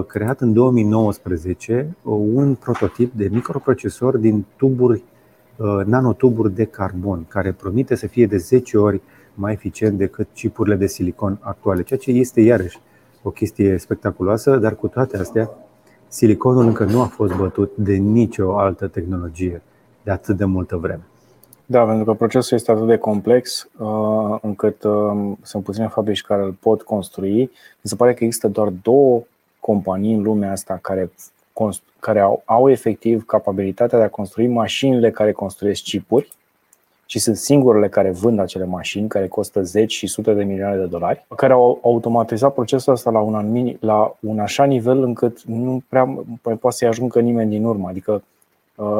creat în două mii nouăsprezece un prototip de microprocesor din tuburi, nanotuburi de carbon, care promite să fie de zece ori mai eficient decât chipurile de silicon actuale, ceea ce este iarăși o chestie spectaculoasă, dar cu toate astea siliconul încă nu a fost bătut de nicio altă tehnologie de atât de multă vreme. Da, pentru că procesul este atât de complex încât sunt puține fabrici care îl pot construi. Mi se pare că există doar două companii în lumea asta care, care au, au efectiv capabilitatea de a construi mașinile care construiesc chipuri și sunt singurele care vând acele mașini, care costă zeci și sute de milioane de dolari, care au automatizat procesul ăsta la un, anumit, la un așa nivel încât nu prea poate să-i ajungă nimeni din urmă. Adică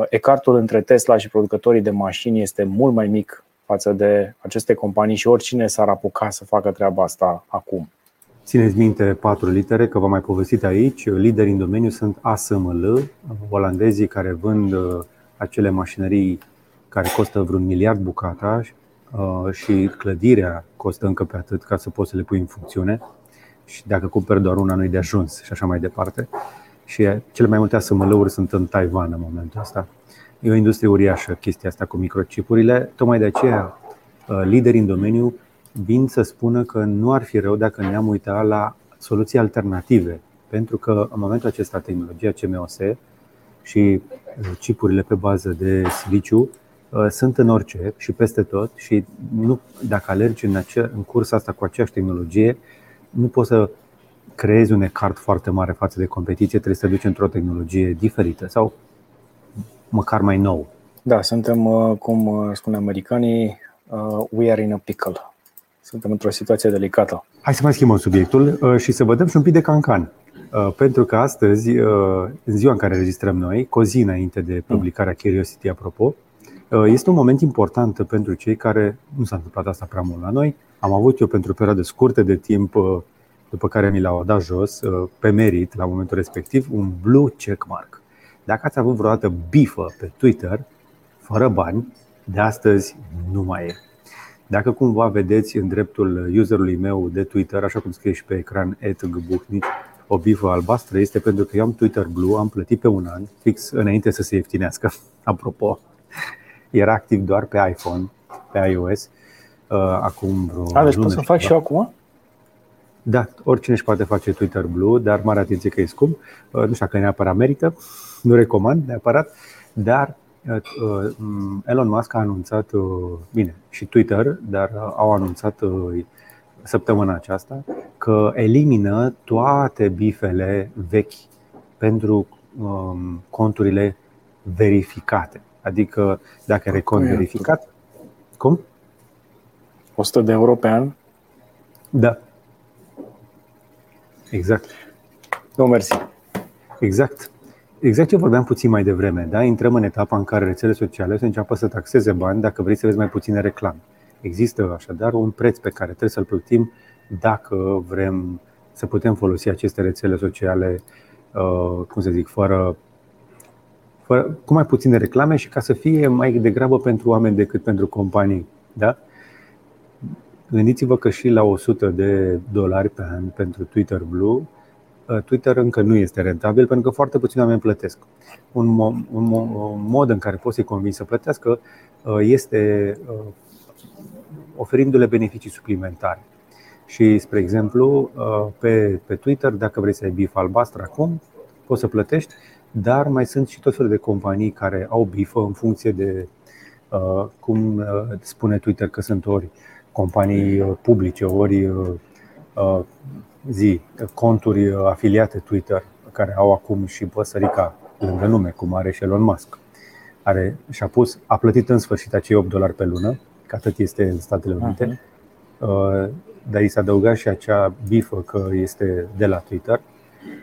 ecartul între Tesla și producătorii de mașini este mult mai mic față de aceste companii și oricine s-ar apuca să facă treaba asta acum. Țineți minte patru litere, că v-am mai povestit aici. Liderii în domeniu sunt A S M L, olandezii care vând acele mașinării care costă vreun miliard bucata și clădirea costă încă pe atât ca să poți să le pui în funcțiune. Și dacă cumperi doar una, nu-i de ajuns și așa mai departe. Și cele mai multe A S M L-uri sunt în Taiwan în momentul ăsta. E o industrie uriașă chestia asta cu microchipurile. Tocmai de aceea lideri în domeniu vin să spună că nu ar fi rău dacă ne-am uitat la soluții alternative, pentru că în momentul acesta tehnologia C M O S și chipurile pe bază de siliciu sunt în orice și peste tot și nu, dacă alergi în, ace- în cursa asta cu aceeași tehnologie, nu poți să creezi un ecart foarte mare față de competiție, trebuie să te duci într-o tehnologie diferită sau măcar mai nouă. Da, suntem, cum spun americanii, we are in a pickle. Suntem într-o situație delicată. Hai să mai schimbăm subiectul și să vedem și un pic de cancan. Pentru că astăzi, în ziua în care înregistrăm noi, cu o zi înainte de publicarea Curiosity, apropo, este un moment important pentru cei care nu s-a întâmplat asta prea mult la noi. Am avut eu pentru o perioadă scurtă de timp, după care mi l-au dat jos, pe merit, la momentul respectiv, un blue checkmark. Dacă ați avut vreodată bifă pe Twitter, fără bani, de astăzi nu mai e. Dacă cumva vedeți în dreptul userului meu de Twitter, așa cum scrie și pe ecran et g buhnit, o bifă albastră, este pentru că eu am Twitter Blue, am plătit pe un an, fix înainte să se ieftinească. Apropo, era activ doar pe iPhone, pe iOS, acum vreo A, deci pot să fac și eu acum? Da, oricine își poate face Twitter Blue, dar mare atenție că e scump. Nu știu că neapărat merită, nu recomand neapărat, dar Elon Musk a anunțat, bine, și Twitter, dar au anunțat săptămâna aceasta că elimină toate bifele vechi pentru conturile verificate. Adică dacă are cont verificat, cum? o sută de euro pe an? Da. Exact. Nu, mersi. Exact. Exact ce vorbeam puțin mai devreme, da? Intrăm în etapa în care rețelele sociale se înceapă să taxeze bani dacă vrei să vezi mai puține reclame. Există așadar un preț pe care trebuie să-l plătim dacă vrem să putem folosi aceste rețele sociale, cum să zic, fără, fără, cu mai puține reclame și ca să fie mai degrabă pentru oameni decât pentru companii, da? Gândiți-vă că și la o sută de dolari pe an pentru Twitter Blue, Twitter încă nu este rentabil pentru că foarte puțini oameni plătesc. Un mod în care poți să-i convingi să plătească este oferindu-le beneficii suplimentare. Și, spre exemplu, pe, pe Twitter, dacă vrei să ai bifă albastră acum, poți să plătești, dar mai sunt și tot felul de companii care au bifă în funcție de, cum spune Twitter, că sunt ori companii publice, ori zi, conturi afiliate Twitter, care au acum și păsărica lângă nume, cum are și Elon Musk. Are, și-a pus, a plătit în sfârșit acei opt dolari pe lună, că atât este în Statele Unite, uh-huh. dar i s-a adăugat și acea bifă că este de la Twitter.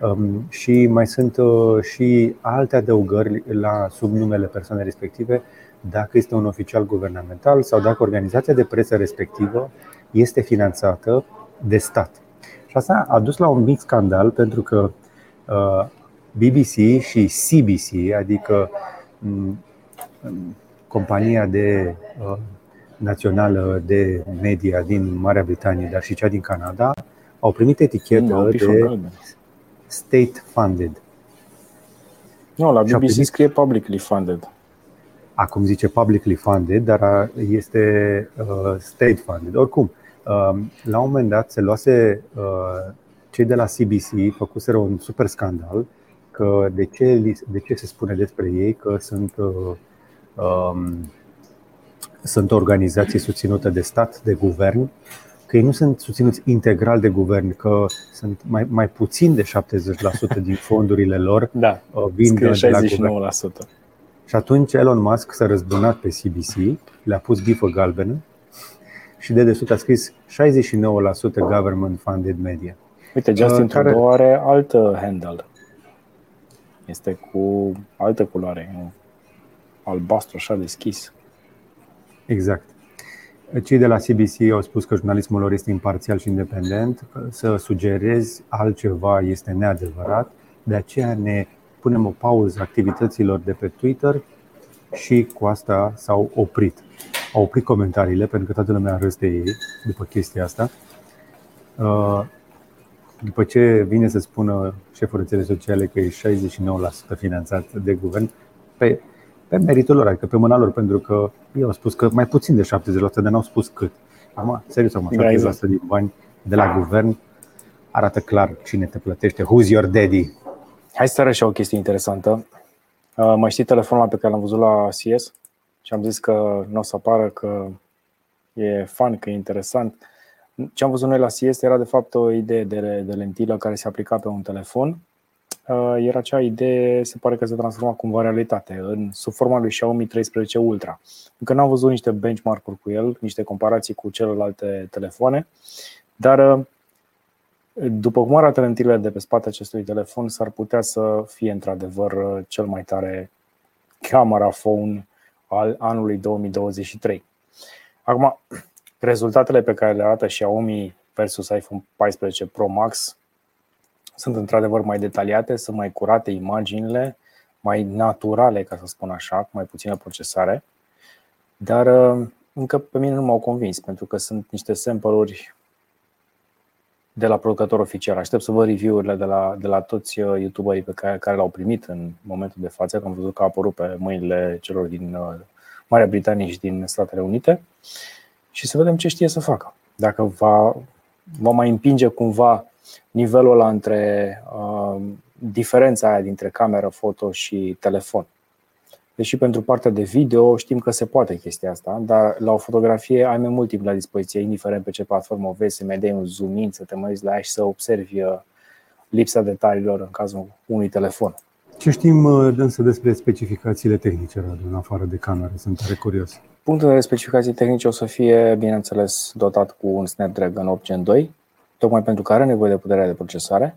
Um, și mai sunt uh, și alte adăugări la subnumele persoanei respective, dacă este un oficial guvernamental sau dacă organizația de presă respectivă este finanțată de stat. Și asta a dus la un mic scandal, pentru că B B C și C B C, adică compania de, națională de media din Marea Britanie, dar și cea din Canada, au primit etichetă de state funded. Nu, la B B C scrie publicly funded. Acum zice publicly funded, dar este state funded. Oricum, la un moment dat se luase, cei de la C B C făcuseră un super scandal că de ce, de ce se spune despre ei că sunt, um, sunt o organizație susținută de stat, de guvern, că ei nu sunt susținuți integral de guvern, că sunt mai, mai puțin de șaptezeci la sută din fondurile lor da, vin de la guvern. Și atunci Elon Musk s-a răzbunat pe C B C, le-a pus bifă galbenă și de desubt a scris șaizeci și nouă la sută government funded media. Uite, Justin care... Trudeau are altă handle. Este cu altă culoare, albastru, așa deschis. Exact. Cei de la C B C au spus că jurnalismul lor este imparțial și independent, că să sugerezi altceva este neadevărat, de aceea ne punem o pauză activităților de pe Twitter și cu asta s-au oprit. Au oprit comentariile, pentru că toată lumea a râs de ei după chestia asta. După ce vine să spună șeful rețelei sociale că e șaizeci și nouă la sută finanțat de guvern, pe pe meritul lor, adică pe mâna lor, pentru că eu am spus că mai puțin de șaptezeci la sută, dar n-au spus cât. Acum, serios, acum, șaptezeci la sută din bani de la guvern arată clar cine te plătește. Who's your daddy? Hai să arăt și o chestie interesantă. Uh, mai știi telefonul pe care l-am văzut la C S? Și am zis că nu o să apară, că e fun, că e interesant. Ce am văzut noi la C S era de fapt o idee de, de lentilă care se aplica pe un telefon. Uh, era acea idee, se pare că se transforma cumva în realitate, în sub forma lui Xiaomi treisprezece Ultra. Încă n-am văzut niște benchmark-uri cu el, niște comparații cu celelalte telefoane, dar uh, după cum arată lentilele de pe spate acestui telefon, s-ar putea să fie într-adevăr cel mai tare camera phone al anului două mii douăzeci și trei. Acum, rezultatele pe care le arată Xiaomi versus iPhone paisprezece Pro Max sunt într-adevăr mai detaliate, sunt mai curate imaginile, mai naturale, ca să spun așa, cu mai puțină procesare. Dar încă pe mine nu m-au convins, pentru că sunt niște sample-uri de la producător oficial. Aștept să văd review-urile de la, de la toți youtuberii pe care, care l-au primit în momentul de față, că am văzut că a apărut pe mâinile celor din Marea Britanie și din Statele Unite. Și să vedem ce știe să facă. Dacă va, va mai împinge cumva nivelul ăla între uh, diferența aia dintre cameră, foto și telefon. Deși pentru partea de video știm că se poate chestia asta, dar la o fotografie ai mai mult timp la dispoziție, indiferent pe ce platformă o vezi, să mai dai un zoom in, să te mai uiți la ea și să observi lipsa detaliilor în cazul unui telefon. Ce știm însă despre specificațiile tehnice, Radu, în afară de camere? Sunt tare curios. Punctul de specificații tehnice o să fie, bineînțeles, dotat cu un Snapdragon opt gen doi, tocmai pentru că are nevoie de puterea de procesare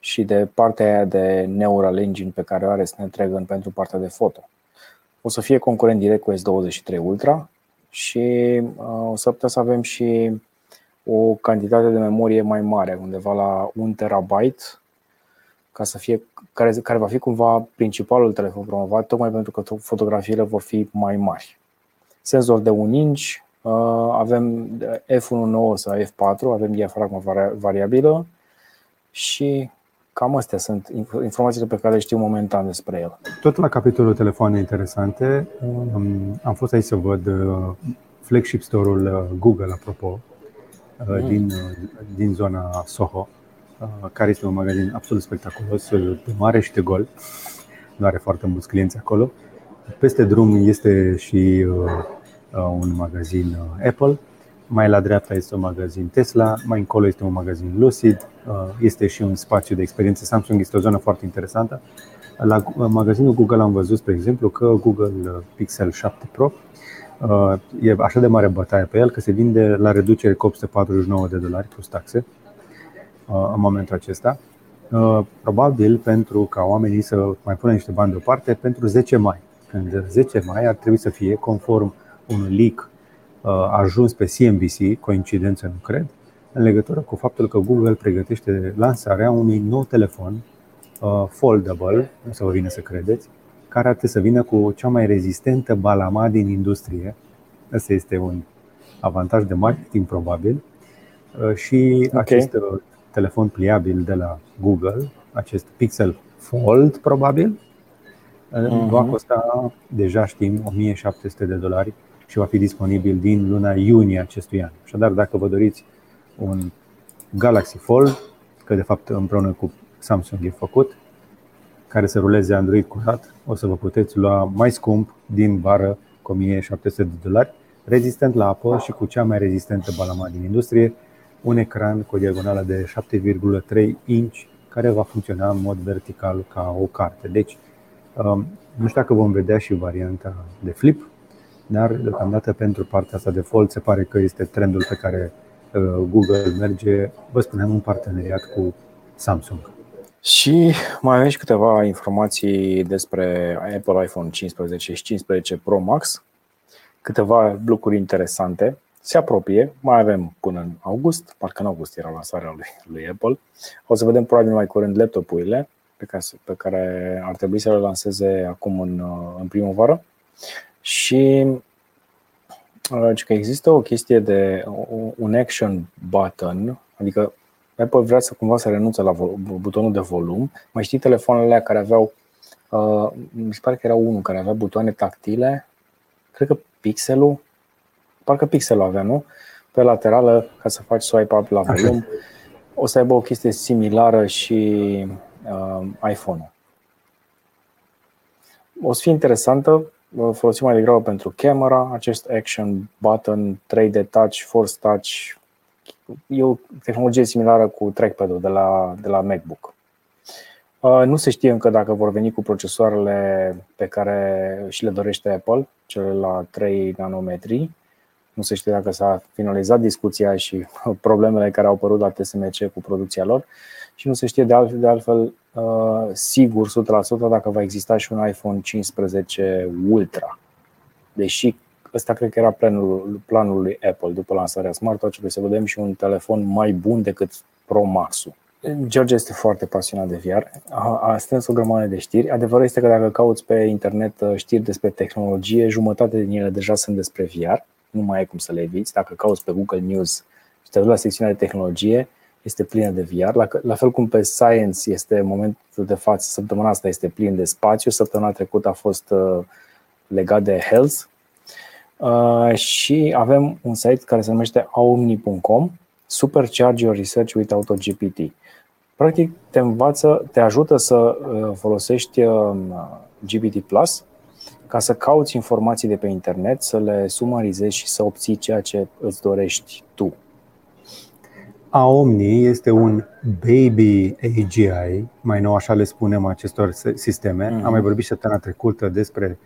și de partea aia de Neural Engine pe care o are Snapdragon pentru partea de foto. O să fie concurent direct cu S douăzeci și trei Ultra și o să putem să avem și o cantitate de memorie mai mare, undeva la un terabyte, ca să fie, care, care va fi cumva principalul telefon promovat, tocmai pentru că fotografiile vor fi mai mari. Senzor de un inch, avem F unu virgulă nouă sau F patru, avem diafragma variabilă și cam astea sunt informațiile pe care le știu momentan despre el. Tot la capitolul telefoane interesante, am fost aici să văd flagship store-ul Google, apropo, mm. din, din zona Soho, care este un magazin absolut spectaculos, mare și de gol, nu are foarte mulți clienți acolo. Peste drum este și un magazin Apple, mai la dreapta este un magazin Tesla, mai încolo este un magazin Lucid, este și un spațiu de experiență Samsung, este o zonă foarte interesantă. La magazinul Google am văzut, spre exemplu, că Google Pixel șapte Pro e așa de mare bătaie pe el că se vinde la reducere cu opt sute patruzeci și nouă de dolari plus taxe în momentul acesta. Probabil pentru ca oamenii să mai pună niște bani deoparte pentru zece mai. Când zece mai ar trebui să fie, conform un leak ajuns pe C N B C, coincidență nu cred, în legătură cu faptul că Google pregătește lansarea unui nou telefon foldable, nu să vă vine să credeți, care ar trebui să vină cu cea mai rezistentă balama din industrie. Asta este un avantaj de marketing probabil. Și okay. Acest telefon pliabil de la Google, acest Pixel Fold probabil, uh-huh. va costa, deja știm, o mie șapte sute de dolari și va fi disponibil din luna iunie acestui an. Așadar, dacă vă doriți un Galaxy Fold, că de fapt împreună cu Samsung e făcut, care să ruleze Android curat, o să vă puteți lua mai scump din vară cu o mie șapte sute de dolari, rezistent la apă și cu cea mai rezistentă balama din industrie, un ecran cu o diagonală de șapte virgulă trei inch care va funcționa în mod vertical ca o carte. Deci, nu știu dacă vom vedea și varianta de flip, dar deocamdată pentru partea asta de fold se pare că este trendul pe care Google merge, vă spuneam, în parteneriat cu Samsung. Și mai avem și câteva informații despre Apple iPhone cincisprezece și cincisprezece Pro Max. Câteva lucruri interesante. Se apropie, mai avem până în august, parcă în august era lansarea lui, lui Apple. O să vedem probabil mai curând laptopurile pe care, pe care ar trebui să le lanseze acum în, în primăvară. Și că există o chestie de un action button, adică Apple vrea să cumva să renunțe la butonul de volum. Mai știi telefoanele care aveau uh, mi se pare că era unul care avea butoane tactile, cred că pixelul, parcă pixelul avea, nu? Pe laterală, ca să faci swipe up la volum. O să aibă o chestie similară și uh, iPhone-ul. O să fie interesantă, folosim mai degrabă pentru camera, acest action button, trei D touch, force touch. E o tehnologie similară cu trackpad-ul de la, de la MacBook. Nu se știe încă dacă vor veni cu procesoarele pe care și le dorește Apple, cele la trei nanometri. Nu se știe dacă s-a finalizat discuția și problemele care au apărut la T S M C cu producția lor. Și nu se știe de altfel, de altfel sigur o sută la sută dacă va exista și un iPhone cincisprezece Ultra. Deși ăsta cred că era planul, planul lui Apple după lansarea smartwatch-ului, să vedem și un telefon mai bun decât Pro Max-ul. George este foarte pasionat de V R, a, a strâns o grămadă de știri. Adevărul este că dacă cauți pe internet știri despre tehnologie, jumătate din ele deja sunt despre V R. Nu mai ai cum să le eviți. Dacă cauți pe Google News și te duci la secțiunea de tehnologie, este plină de V R. La, la fel cum pe Science este momentul de față, săptămâna asta este plin de spațiu, săptămâna trecută a fost uh, legat de health. Uh, și avem un site care se numește aomni punct com, Supercharge Your Research with AutoGPT. Practic te învață, te ajută să folosești G P T Plus ca să cauți informații de pe internet, să le sumarizezi și să obții ceea ce îți dorești tu. Aomni este un baby A G I, mai nou așa le spunem acestor sisteme. Mm-hmm. Am mai vorbit săptămâna trecută despre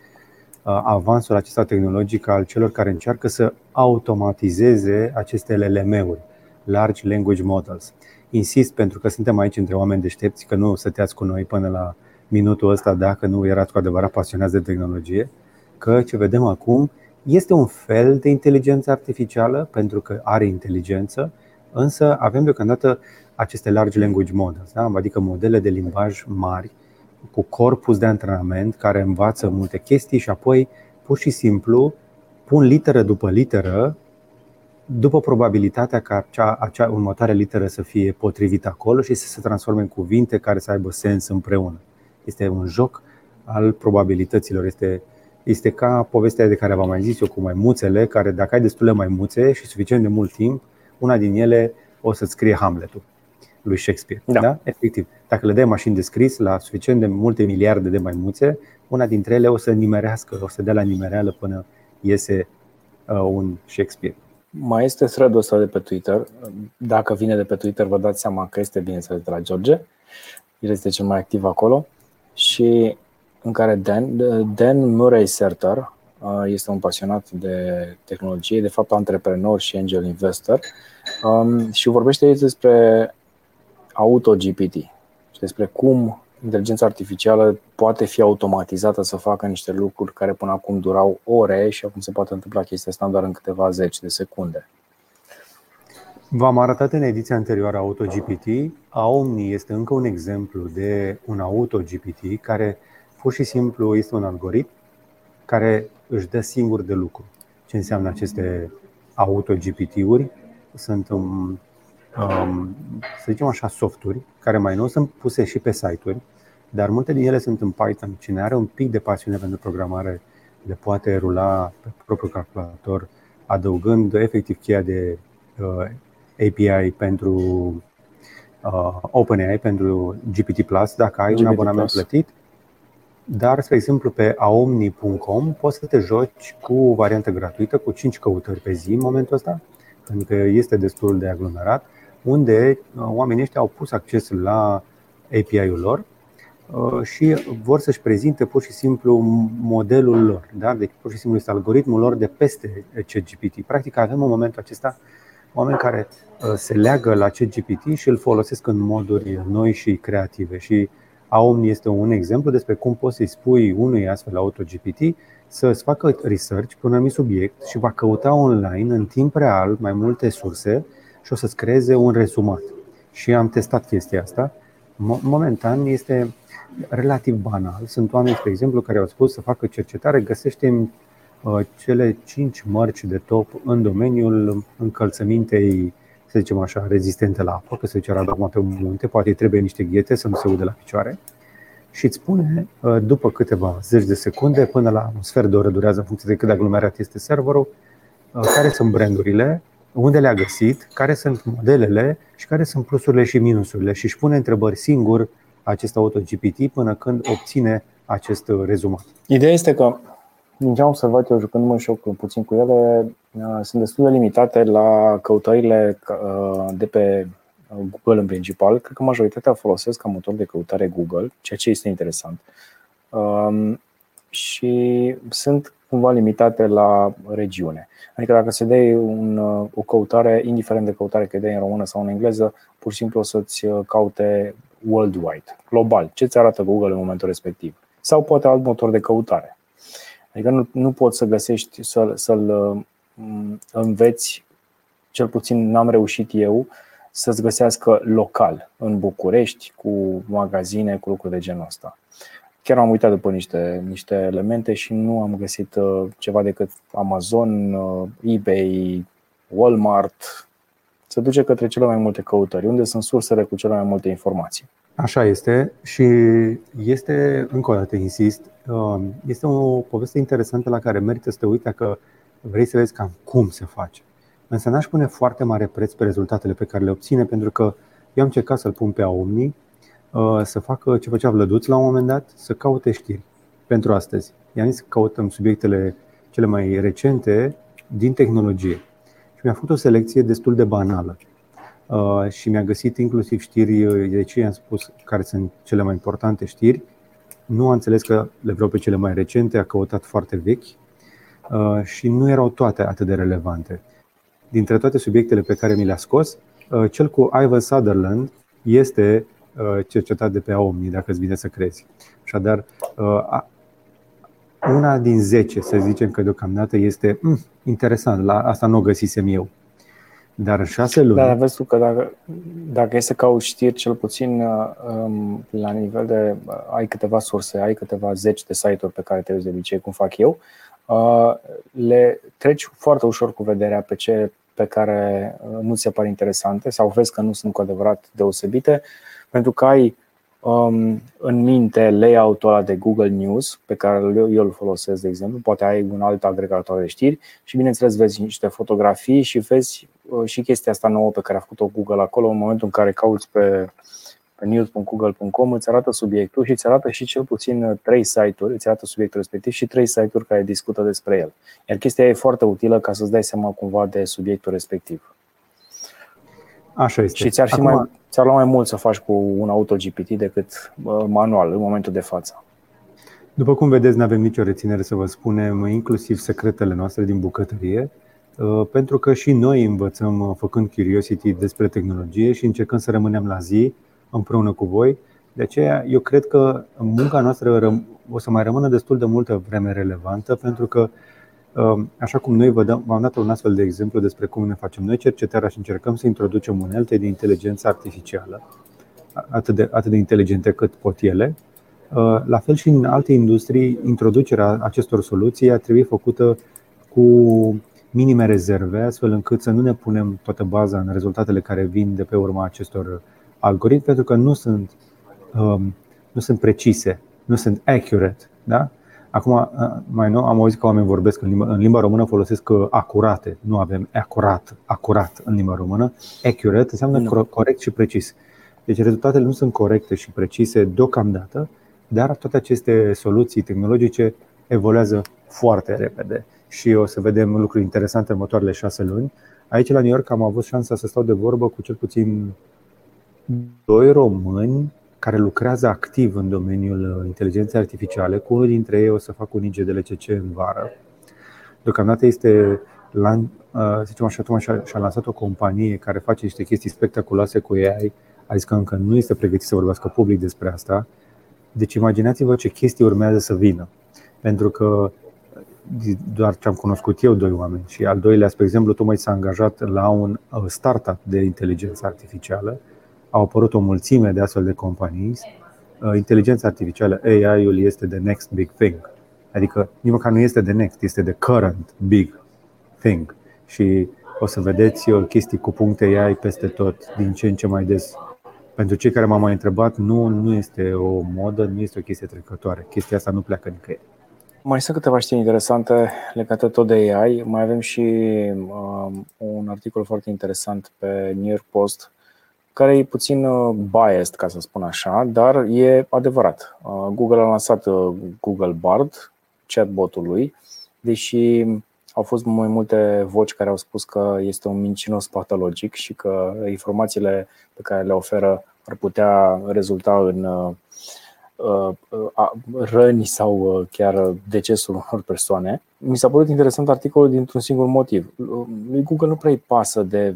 avansul acesta tehnologic al celor care încearcă să automatizeze aceste L L M-uri, Large Language Models. Insist, pentru că suntem aici între oameni deștepți, că nu stăteați cu noi până la minutul ăsta dacă nu erați cu adevărat pasionați de tehnologie, că ce vedem acum este un fel de inteligență artificială, pentru că are inteligență, însă avem deocamdată aceste Large Language Models, da? Adică modele de limbaj mari cu corpus de antrenament care învață multe chestii și apoi pur și simplu pun literă după literă, după probabilitatea ca acea, acea următoare literă să fie potrivită acolo și să se transforme în cuvinte care să aibă sens împreună. Este un joc al probabilităților. Este, este ca povestea de care v-am mai zis eu cu maimuțele, care dacă ai destule maimuțe și suficient de mult timp, una din ele o să-ți scrie Hamletul lui Shakespeare. Da. Da? Efectiv. Dacă le dai mașini de scris la suficient de multe miliarde de maimuțe, una dintre ele o să nimerească, o să dea la nimereală până iese uh, un Shakespeare. Mai este thread-ul ăsta de pe Twitter. Dacă vine de pe Twitter, vă dați seama că este bineînțeles de la George. El este cel mai activ acolo. Și în care Dan, Dan Murray Serter este un pasionat de tehnologie, de fapt antreprenor și angel investor, și vorbește aici despre AutoGPT și despre cum inteligența artificială poate fi automatizată să facă niște lucruri care până acum durau ore și acum se poate întâmpla chestia asta doar în câteva zeci de secunde. V-am arătat în ediția anterioară AutoGPT. Aomni este încă un exemplu de un AutoGPT care pur și simplu este un algoritm care își dă singur de lucru. Ce înseamnă aceste AutoGPT-uri? Sunt, um, să zicem așa, softuri care mai nou sunt puse și pe site-uri, dar multe din ele sunt în Python. Cine are un pic de pasiune pentru programare le poate rula pe propriul calculator, adăugând efectiv cheia de uh, A P I pentru uh, OpenAI, pentru G P T plus, dacă ai G P T plus. Un abonament plătit. Dar, spre exemplu, pe aomni punct com poți să te joci cu o variantă gratuită, cu cinci căutări pe zi în momentul ăsta, pentru că este destul de aglomerat, unde oamenii ăștia au pus accesul la A P I-ul lor și vor să-și prezinte pur și simplu modelul lor, da? Deci pur și simplu este algoritmul lor de peste ChatGPT. Practic avem în momentul acesta oameni care se leagă la ChatGPT și îl folosesc în moduri noi și creative. Și Aomni este un exemplu despre cum poți să-i spui unui astfel AutoGPT să-ți facă research pe un anumit subiect și va căuta online în timp real mai multe surse și o să-ți creeze un rezumat. Și am testat chestia asta. Momentan este relativ banal. Sunt oameni, de exemplu, care au spus să facă cercetare, găsește cele cinci mărci de top în domeniul încălțămintei, să zicem așa, rezistente la apă, că se duce acum pe munte, poate trebuie niște ghete să nu se ude la picioare. și îți spune după câteva zeci de secunde, până la un sfert de oră durează în funcție de cât de aglomerat este serverul, care sunt brandurile, unde le-a găsit, care sunt modelele și care sunt plusurile și minusurile. Și își pune întrebări singur acest AutoGPT până când obține acest rezumat. Ideea este că, din ce am observat eu jucându-mă și eu puțin cu ele, sunt destul de limitate la căutările de pe Google în principal. Cred că majoritatea folosesc ca motor de căutare Google, ceea ce este interesant. Și sunt cumva limitate la regiune. Adică dacă se dai un, o căutare, indiferent de căutare că dai în română sau în engleză, pur și simplu o să-ți caute worldwide, global, ce-ți arată Google în momentul respectiv. Sau poate alt motor de căutare. Adică nu, nu poți să găsești, să, să-l înveți, cel puțin n-am reușit eu, să-ți găsească local, în București, cu magazine, cu lucruri de genul ăsta. Chiar am uitat după niște, niște elemente și nu am găsit ceva decât Amazon, eBay, Walmart. Se duce către cele mai multe căutări, unde sunt sursele cu cele mai multe informații. Așa este și este, încă o dată insist, este o poveste interesantă la care merită să te uiți dacă vrei să vezi cam cum se face. Însă n-aș pune foarte mare preț pe rezultatele pe care le obține, pentru că eu am încercat să-l pun pe Omni să facă ce făcea Vlăduț la un moment dat, să caute știri pentru astăzi. I-am zis că căutăm subiectele cele mai recente din tehnologie și mi-a făcut o selecție destul de banală și mi-a găsit inclusiv știri, de ce i-am spus care sunt cele mai importante știri. Nu a înțeles că le vreau pe cele mai recente, a căutat foarte vechi și nu erau toate atât de relevante. Dintre toate subiectele pe care mi le-a scos, cel cu Ivan Sutherland este cercetat de pe Omni, dacă îți vine să crezi. Așadar, una din zece, să zicem că deocamdată este interesant, la asta nu o găsisem eu. Dar în șase luni... Dar vezi tu că dacă, dacă e să cauți știri, cel puțin la nivel de... ai câteva surse, ai câteva zeci de site-uri pe care te uiți de obicei, cum fac eu, le treci foarte ușor cu vederea pe ce pe care nu ți se par interesante sau vezi că nu sunt cu adevărat deosebite, pentru că ai um, în minte layout-ul ăla de Google News pe care eu îl folosesc, de exemplu, poate ai un alt agregator de știri și bineînțeles vezi niște fotografii și vezi uh, și chestia asta nouă pe care a făcut-o Google acolo. În momentul în care cauți pe, pe news punct google punct com îți arată subiectul și îți arată și cel puțin trei site-uri, îți arată subiectul respectiv și trei site-uri care discută despre el. Iar chestia e foarte utilă ca să-ți dai seama cumva de subiectul respectiv. Așa este. Și ți-ar fi Acum... mai... ți-ar lua mai mult să faci cu un AutoGPT decât manual în momentul de față. După cum vedeți, nu avem nicio reținere să vă spunem, inclusiv secretele noastre din bucătărie, pentru că și noi învățăm făcând Curiosity despre tehnologie și încercăm să rămânem la zi împreună cu voi. De aceea eu cred că munca noastră o să mai rămână destul de multă vreme relevantă, pentru că așa cum noi v-am dat un astfel de exemplu despre cum ne facem noi cercetarea și încercăm să introducem unelte de inteligență artificială, atât de, atât de inteligente cât pot ele, la fel și în alte industrii, introducerea acestor soluții ar trebui făcută cu minime rezerve, astfel încât să nu ne punem toată baza în rezultatele care vin de pe urma acestor algoritmi, pentru că nu sunt, nu sunt precise, nu sunt accurate, da? Acum, mai nou, am auzit că oamenii vorbesc în limba, în limba română, folosesc acurate, nu avem acurat, acurat în limba română. Accurate înseamnă no. corect și precis. Deci rezultatele nu sunt corecte și precise deocamdată, dar toate aceste soluții tehnologice evoluează foarte repede și o să vedem lucruri interesante în următoarele șase luni. Aici la New York am avut șansa să stau de vorbă cu cel puțin doi români care lucrează activ în domeniul inteligenței artificiale. Cu unul dintre ei o să fac un I G D L C C în vară. Deocamdată este, să zicem așa, tocmai și-a lansat o companie care face niște chestii spectaculoase cu A I. A zis că încă nu este pregătit să vorbească public despre asta. Deci imaginați-vă ce chestii urmează să vină. Pentru că doar ce am cunoscut eu doi oameni. Și al doilea, spre exemplu, tocmai s-a angajat la un startup de inteligență artificială. Au apărut o mulțime de astfel de companii. Inteligența artificială, A I-ul, este the next big thing. Adică nici măcar nu este the next, este the current big thing. Și o să vedeți chestii cu puncte A I peste tot, din ce în ce mai des. Pentru cei care m-au mai întrebat, nu, nu este o modă, nu este o chestie trecătoare. Chestia asta nu pleacă nicăieri. Mai sunt câteva știri interesante legate tot de A I. Mai avem și um, un articol foarte interesant pe New York Post, care e puțin biased, ca să spun așa, dar e adevărat. Google a lansat Google Bard, chatbotul lui, deși au fost mai multe voci care au spus că este un mincinos patologic și că informațiile pe care le oferă ar putea rezulta în răni sau chiar decesul unor persoane. Mi s-a părut interesant articolul dintr-un singur motiv. Lui Google nu prea-i pasă de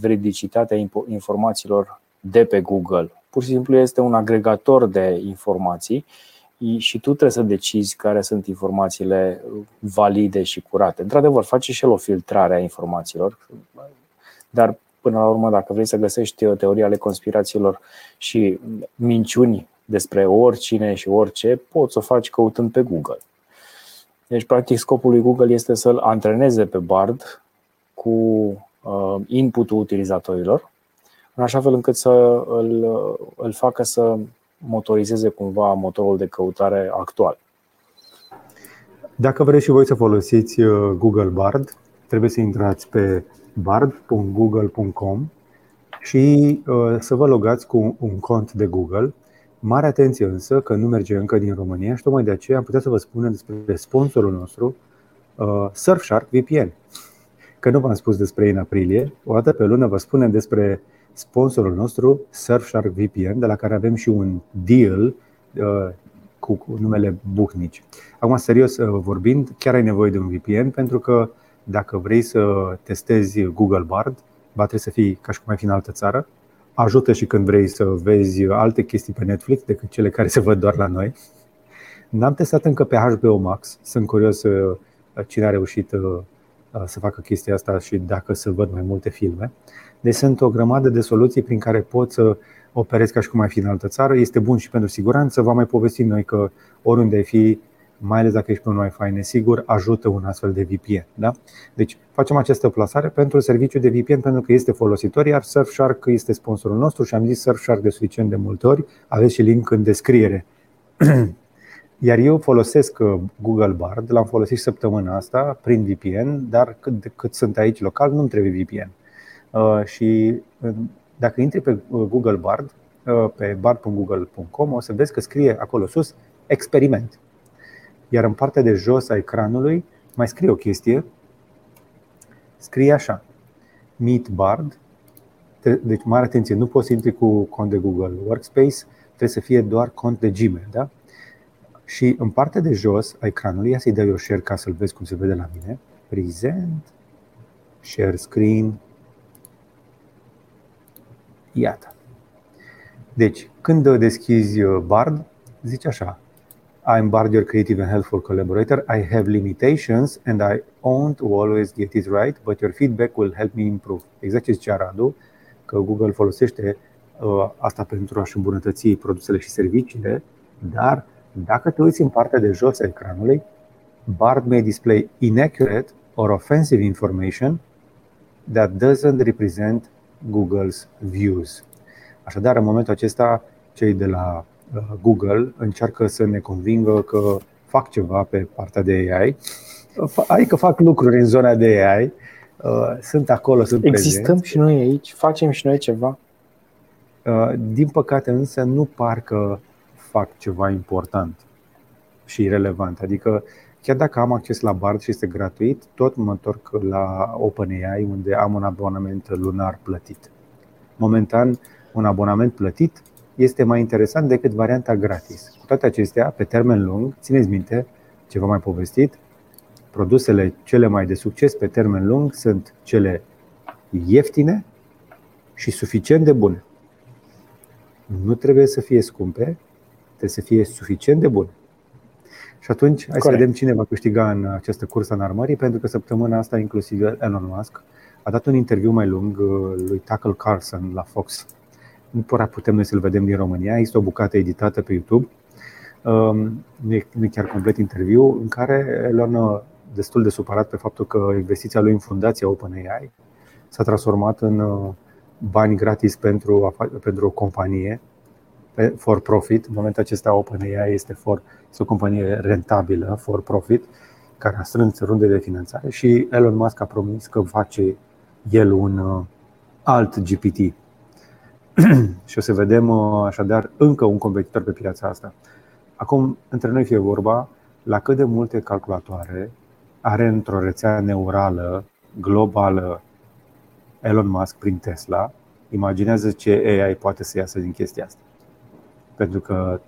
veridicitatea informațiilor de pe Google. Pur și simplu este un agregator de informații și tu trebuie să decizi care sunt informațiile valide și curate. Într-adevăr, face și el o filtrare a informațiilor, dar până la urmă, dacă vrei să găsești teorii ale conspirațiilor și minciuni despre oricine și orice, poți să o faci căutând pe Google. Deci, practic, scopul lui Google este să-l antreneze pe Bard cu inputul utilizatorilor, în așa fel încât să îl, îl facă să motorizeze cumva motorul de căutare actual. Dacă vreți și voi să folosiți Google Bard, trebuie să intrați pe bard punct google punct com și să vă logați cu un cont de Google. Mare atenție însă că nu merge încă din România și tocmai de aceea am putea să vă spunem despre sponsorul nostru, uh, Surfshark V P N. Că nu v-am spus despre ei în aprilie, o dată pe lună vă spunem despre sponsorul nostru, Surfshark V P N, de la care avem și un deal uh, cu, cu numele buhnici. Acum, serios uh, vorbind, chiar ai nevoie de un V P N, pentru că dacă vrei să testezi Google Bard, va trebui să fii ca și cum ai fi în altă țară. Ajută și când vrei să vezi alte chestii pe Netflix decât cele care se văd doar la noi. N-am testat încă pe H B O Max. Sunt curios cine a reușit să facă chestia asta și dacă se văd mai multe filme. Deci sunt o grămadă de soluții prin care poți să operezi ca și cum ai fi în altă țară. Este bun și pentru siguranță. V-am mai povestit noi că oriunde ai fi, mai ales dacă ești pe un Wi-Fi nesigur, ajută un astfel de V P N, da? Deci facem această plasare pentru serviciul de V P N, pentru că este folositor, iar Surfshark este sponsorul nostru și am zis Surfshark de suficient de multe ori. Aveți și link în descriere. Iar eu folosesc Google Bard, l-am folosit săptămâna asta prin V P N, dar cât, cât sunt aici local, nu-mi trebuie V P N. uh, Și dacă intri pe Google Bard, uh, pe bard punct google punct com, o să vezi că scrie acolo sus experiment. Iar în partea de jos a ecranului mai scrie o chestie. Scrie așa: Meet Bard. Deci mare atenție, nu poți intri cu cont de Google Workspace, trebuie să fie doar cont de Gmail, da? Și în partea de jos a ecranului, ia să-i dau eu share ca să-l vezi cum se vede la mine. Present, share screen. Iată. Deci când deschizi Bard, zici așa: I'm Bard, your creative and helpful collaborator. I have limitations and I won't always get it right, but your feedback will help me improve. Exact ce zicea Radu, că Google folosește uh, asta pentru a-și îmbunătăți produsele și serviciile, dar dacă te uiți în partea de jos a ecranului, Bard may display inaccurate or offensive information that doesn't represent Google's views. Așadar, în momentul acesta, cei de la Google încearcă să ne convingă că fac ceva pe partea de A I, adică fac lucruri în zona de A I, sunt acolo, sunt existăm prezenți. Și noi aici, facem și noi ceva. Din păcate însă nu parcă fac ceva important și relevant. Adică chiar dacă am acces la Bard și este gratuit, tot mă întorc la OpenAI, unde am un abonament lunar plătit. Momentan un abonament plătit este mai interesant decât varianta gratis. Cu toate acestea, pe termen lung, țineți minte ce v-am mai povestit, produsele cele mai de succes pe termen lung sunt cele ieftine și suficient de bune. Nu trebuie să fie scumpe, trebuie să fie suficient de bune. Și atunci, hai Corect. Să vedem cine va câștiga în această cursă în armării, pentru că săptămâna asta inclusiv Elon Musk a dat un interviu mai lung lui Tucker Carlson la Fox. Nu prea putem noi să-l vedem din România, există o bucată editată pe YouTube, nu e chiar complet interviu, în care Elon, destul de supărat pe faptul că investiția lui în fundația OpenAI s-a transformat în bani gratis pentru, pentru o companie, for profit. În momentul acesta OpenAI este, for, este o companie rentabilă, for profit, care a strâns runde de finanțare și Elon Musk a promis că face el un alt G P T. Și o să vedem așadar încă un competitor pe piața asta. Acum, între noi fie vorba, la cât de multe calculatoare are într-o rețea neurală globală Elon Musk prin Tesla, imaginează ce A I poate să iasă din chestia asta. Pentru că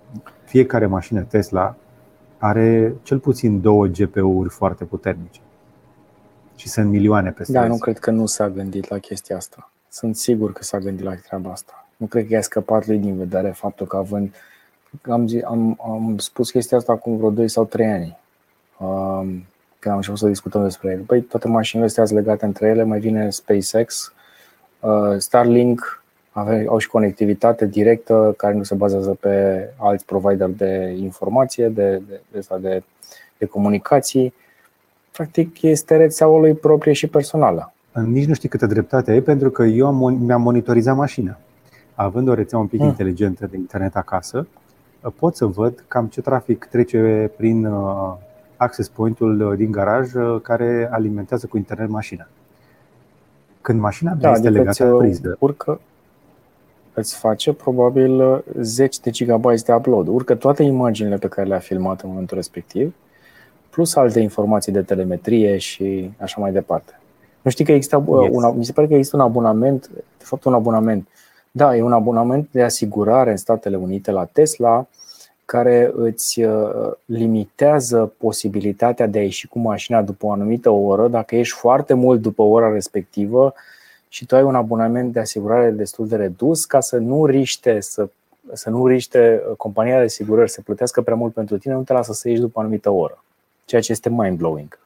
fiecare mașină Tesla are cel puțin două G P U-uri foarte puternice. Și sunt milioane peste. Da, nu cred că nu s-a gândit la chestia asta. Sunt sigur că s-a gândit la treaba asta. Nu cred că i-a scăpat lui din vedere faptul că având am, am, am spus chestia asta acum vreo doi sau trei ani. Um, când am început să discutăm despre el. Păi toate mașinile astea sunt legate între ele, mai vine SpaceX, uh, Starlink, ave, au și conectivitate directă care nu se bazează pe alți provideri de informație, de, de, de, de, de comunicații. Practic este rețeaua lui proprie și personală. Nici nu știi câtă dreptate ai, pentru că eu am, mi-am monitorizat mașina. Având o rețea un pic hmm. inteligentă de internet acasă, pot să văd cam ce trafic trece prin uh, access point-ul din garaj care alimentează cu internet mașina. Când mașina da, este legată la priză, urcă, îți face probabil zece de gigabytes de upload. Urcă toate imaginile pe care le-a filmat în momentul respectiv, plus alte informații de telemetrie și așa mai departe. Nu știi că există yes. un, mi se pare că există un abonament, de fapt un abonament. Da, e un abonament de asigurare în Statele Unite la Tesla, care îți limitează posibilitatea de a ieși cu mașina după o anumită oră, dacă ieși foarte mult după ora respectivă și tu ai un abonament de asigurare destul de redus ca să nu riște, să, să nu riște compania de asigurări să plătească prea mult pentru tine, nu te lasă să ieși după o anumită oră, ceea ce este mind-blowing.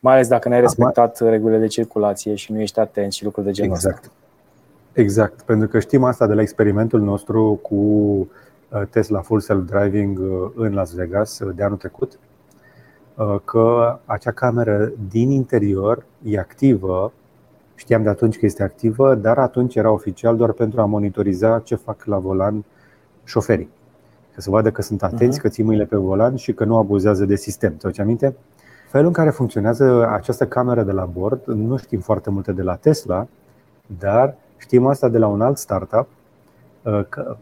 Mai ales dacă n-ai respectat regulile de circulație și nu ești atent și lucruri de genul ăsta. Exact. Exact, pentru că știm asta de la experimentul nostru cu Tesla Full Self-Driving în Las Vegas de anul trecut, că acea cameră din interior e activă. Știam de atunci că este activă, dar atunci era oficial doar pentru a monitoriza ce fac la volan șoferii, că se vadă că sunt atenți, uh-huh. că țin mâinile pe volan și că nu abuzează de sistem. Ți-aduce aminte? Felul în care funcționează această cameră de la bord, nu știm foarte multe de la Tesla, dar știm asta de la un alt startup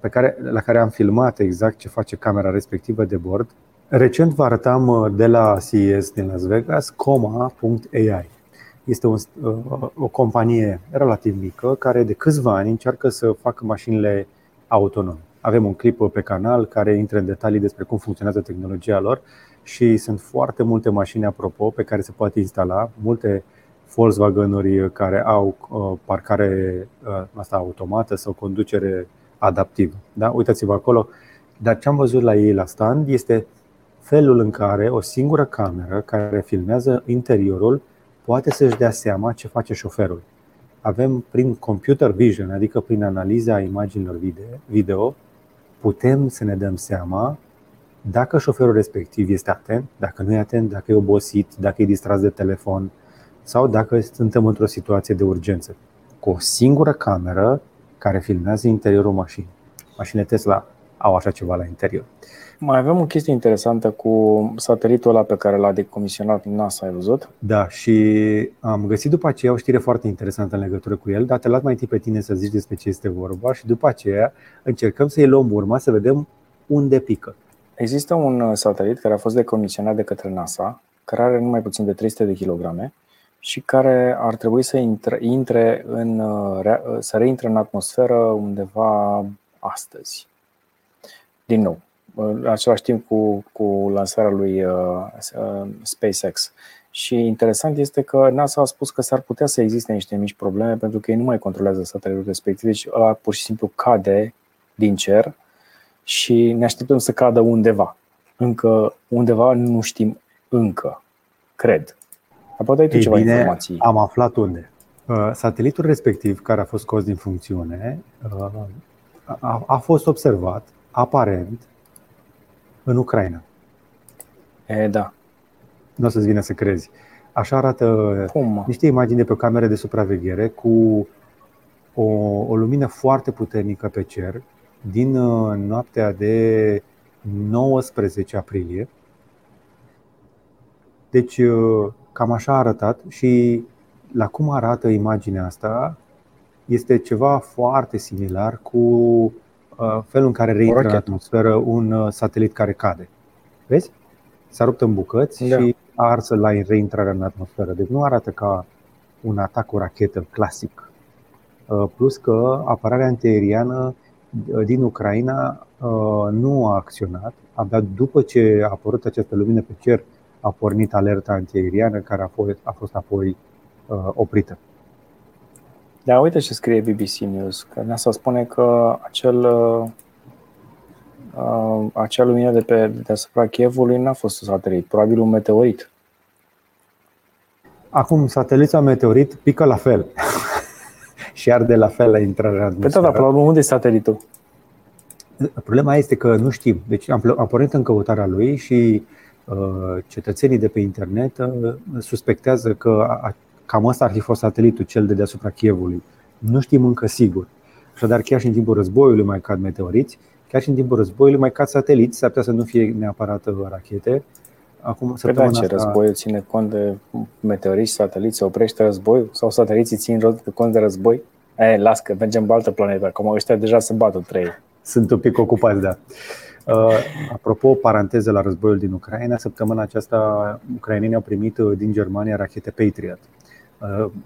pe care, la care am filmat exact ce face camera respectivă de bord. Recent vă arătam de la C E S din Las Vegas, coma punct A I. Este o, o companie relativ mică care de câțiva ani încearcă să facă mașinile autonome. Avem un clip pe canal care intră în detalii despre cum funcționează tehnologia lor și sunt foarte multe mașini, apropo, pe care se poate instala, multe Volkswagen-uri care au parcare asta automată sau conducere adaptivă. Da? Uitați-vă acolo. Dar ce am văzut la ei la stand este felul în care o singură cameră care filmează interiorul poate să-și dea seama ce face șoferul. Avem prin computer vision, adică prin analiza imaginilor video, putem să ne dăm seama dacă șoferul respectiv este atent, dacă nu e atent, dacă e obosit, dacă e distras de telefon sau dacă suntem într-o situație de urgență. Cu o singură cameră care filmează interiorul mașinii. Mașinile Tesla au așa ceva la interior. Mai avem o chestie interesantă cu satelitul ăla pe care l-a decomisionat NASA, ai văzut? Da, și am găsit după aceea o știre foarte interesantă în legătură cu el, dar te las mai întâi pe tine să zici despre ce este vorba și după aceea încercăm să-i luăm urma, să vedem unde pică. Există un satelit care a fost decomisionat de către NASA, care are numai puțin de trei sute de kilograme și care ar trebui să intre, intre în, să reintre în atmosferă undeva astăzi. Din nou, în același timp cu, cu lansarea lui uh, SpaceX. Și interesant este că NASA a spus că s-ar putea să existe niște mici probleme pentru că ei nu mai controlează satelitul respectiv. Deci ăla pur și simplu cade din cer și ne așteptăm să cadă undeva. Încă undeva nu știm încă, cred. Poate ai tu ceva informații. Am aflat unde. Satelitul respectiv care a fost scos din funcțiune a, a fost observat aparent în Ucraina. E, da. Nu o să-ți vină să crezi. Așa arată Pum. niște imagini de pe o cameră de supraveghere cu o, o lumină foarte puternică pe cer din noaptea de nouăsprezece aprilie. Deci cam așa a arătat și la cum arată imaginea asta este ceva foarte similar cu felul în care reintră în atmosferă un satelit care cade. Vezi? S-a rupt în bucăți da. și a arsă la reintrarea în atmosferă. Deci nu arată ca un atac cu rachetă clasic. Plus că apărarea antiaeriană din Ucraina nu a acționat. Abia după ce a apărut această lumină pe cer a pornit alerta antiaeriană, care a fost, a fost apoi oprită. Da, uite ce scrie B B C News, că NASA spune că acel, uh, acea lumină de pe deasupra Kievului n-a fost un satelit, probabil un meteorit. Acum, satelit sau meteorit pică la fel și arde la fel la intrarea atmosferă. Păi da, dar unde e satelitul? Problema este că nu știm. Deci am, am pornit în căutarea lui și uh, cetățenii de pe internet uh, suspectează că a, a, cam ăsta ar fi fost satelitul, cel de deasupra Kievului. Nu știm încă sigur. Așadar, chiar și în timpul războiului mai cad meteoriți, chiar și în timpul războiului mai cad sateliți, s-ar putea să nu fie neapărat rachete. Acum, săptămâna asta... Războiul ține cont de meteoriți, sateliți, se oprește războiul? Sau sateliții țin cont de război? E, las că mergem pe altă planetă, acum ăștia deja se bat între ei. Sunt un pic ocupați, da. Uh, apropo, paranteză la războiul din Ucraina, săptămâna aceasta ucrainenii au primit din Germania rachete Patriot.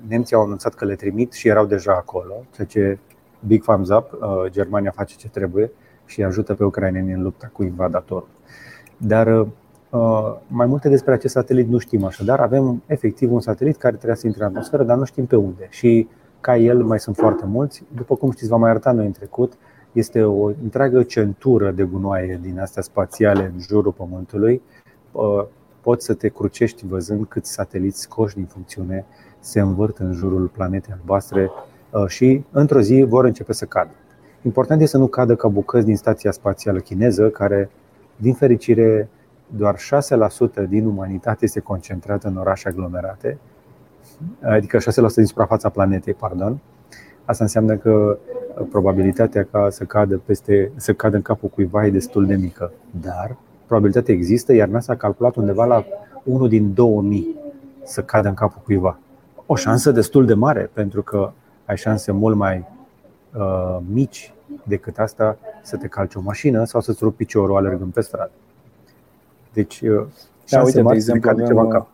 Nemții au anunțat că le trimit și erau deja acolo, ceea ce big thumbs up, Germania face ce trebuie și ajută pe ucraineni în lupta cu invadatorul. Dar mai multe despre acest satelit nu știm, așadar avem efectiv un satelit care trebuie să intre în atmosferă, dar nu știm pe unde. Și ca el mai sunt foarte mulți, după cum știți, v-am mai arătat noi în trecut, este o întreagă centură de gunoaie din astea spațiale în jurul Pământului. Poți să te crucești văzând câți sateliți scoși din funcțiune se învârt în jurul planetei albastre și într-o zi vor începe să cadă. Important este să nu cadă ca bucăți din stația spațială chineză, care, din fericire, doar șase la sută din umanitate este concentrată în orașe aglomerate, adică șase la sută din suprafața planetei, pardon. Asta înseamnă că probabilitatea ca să cadă, peste, să cadă în capul cuiva e destul de mică, dar probabilitatea există, iar NASA a calculat undeva la unul din două mii să cadă în capul cuiva. O șansă destul de mare, pentru că ai șanse mult mai uh, mici decât asta să te calci o mașină sau să-ți rupi piciorul alergând pe stradă. Deci uh, șanse uite, mari să cadă ceva în cap.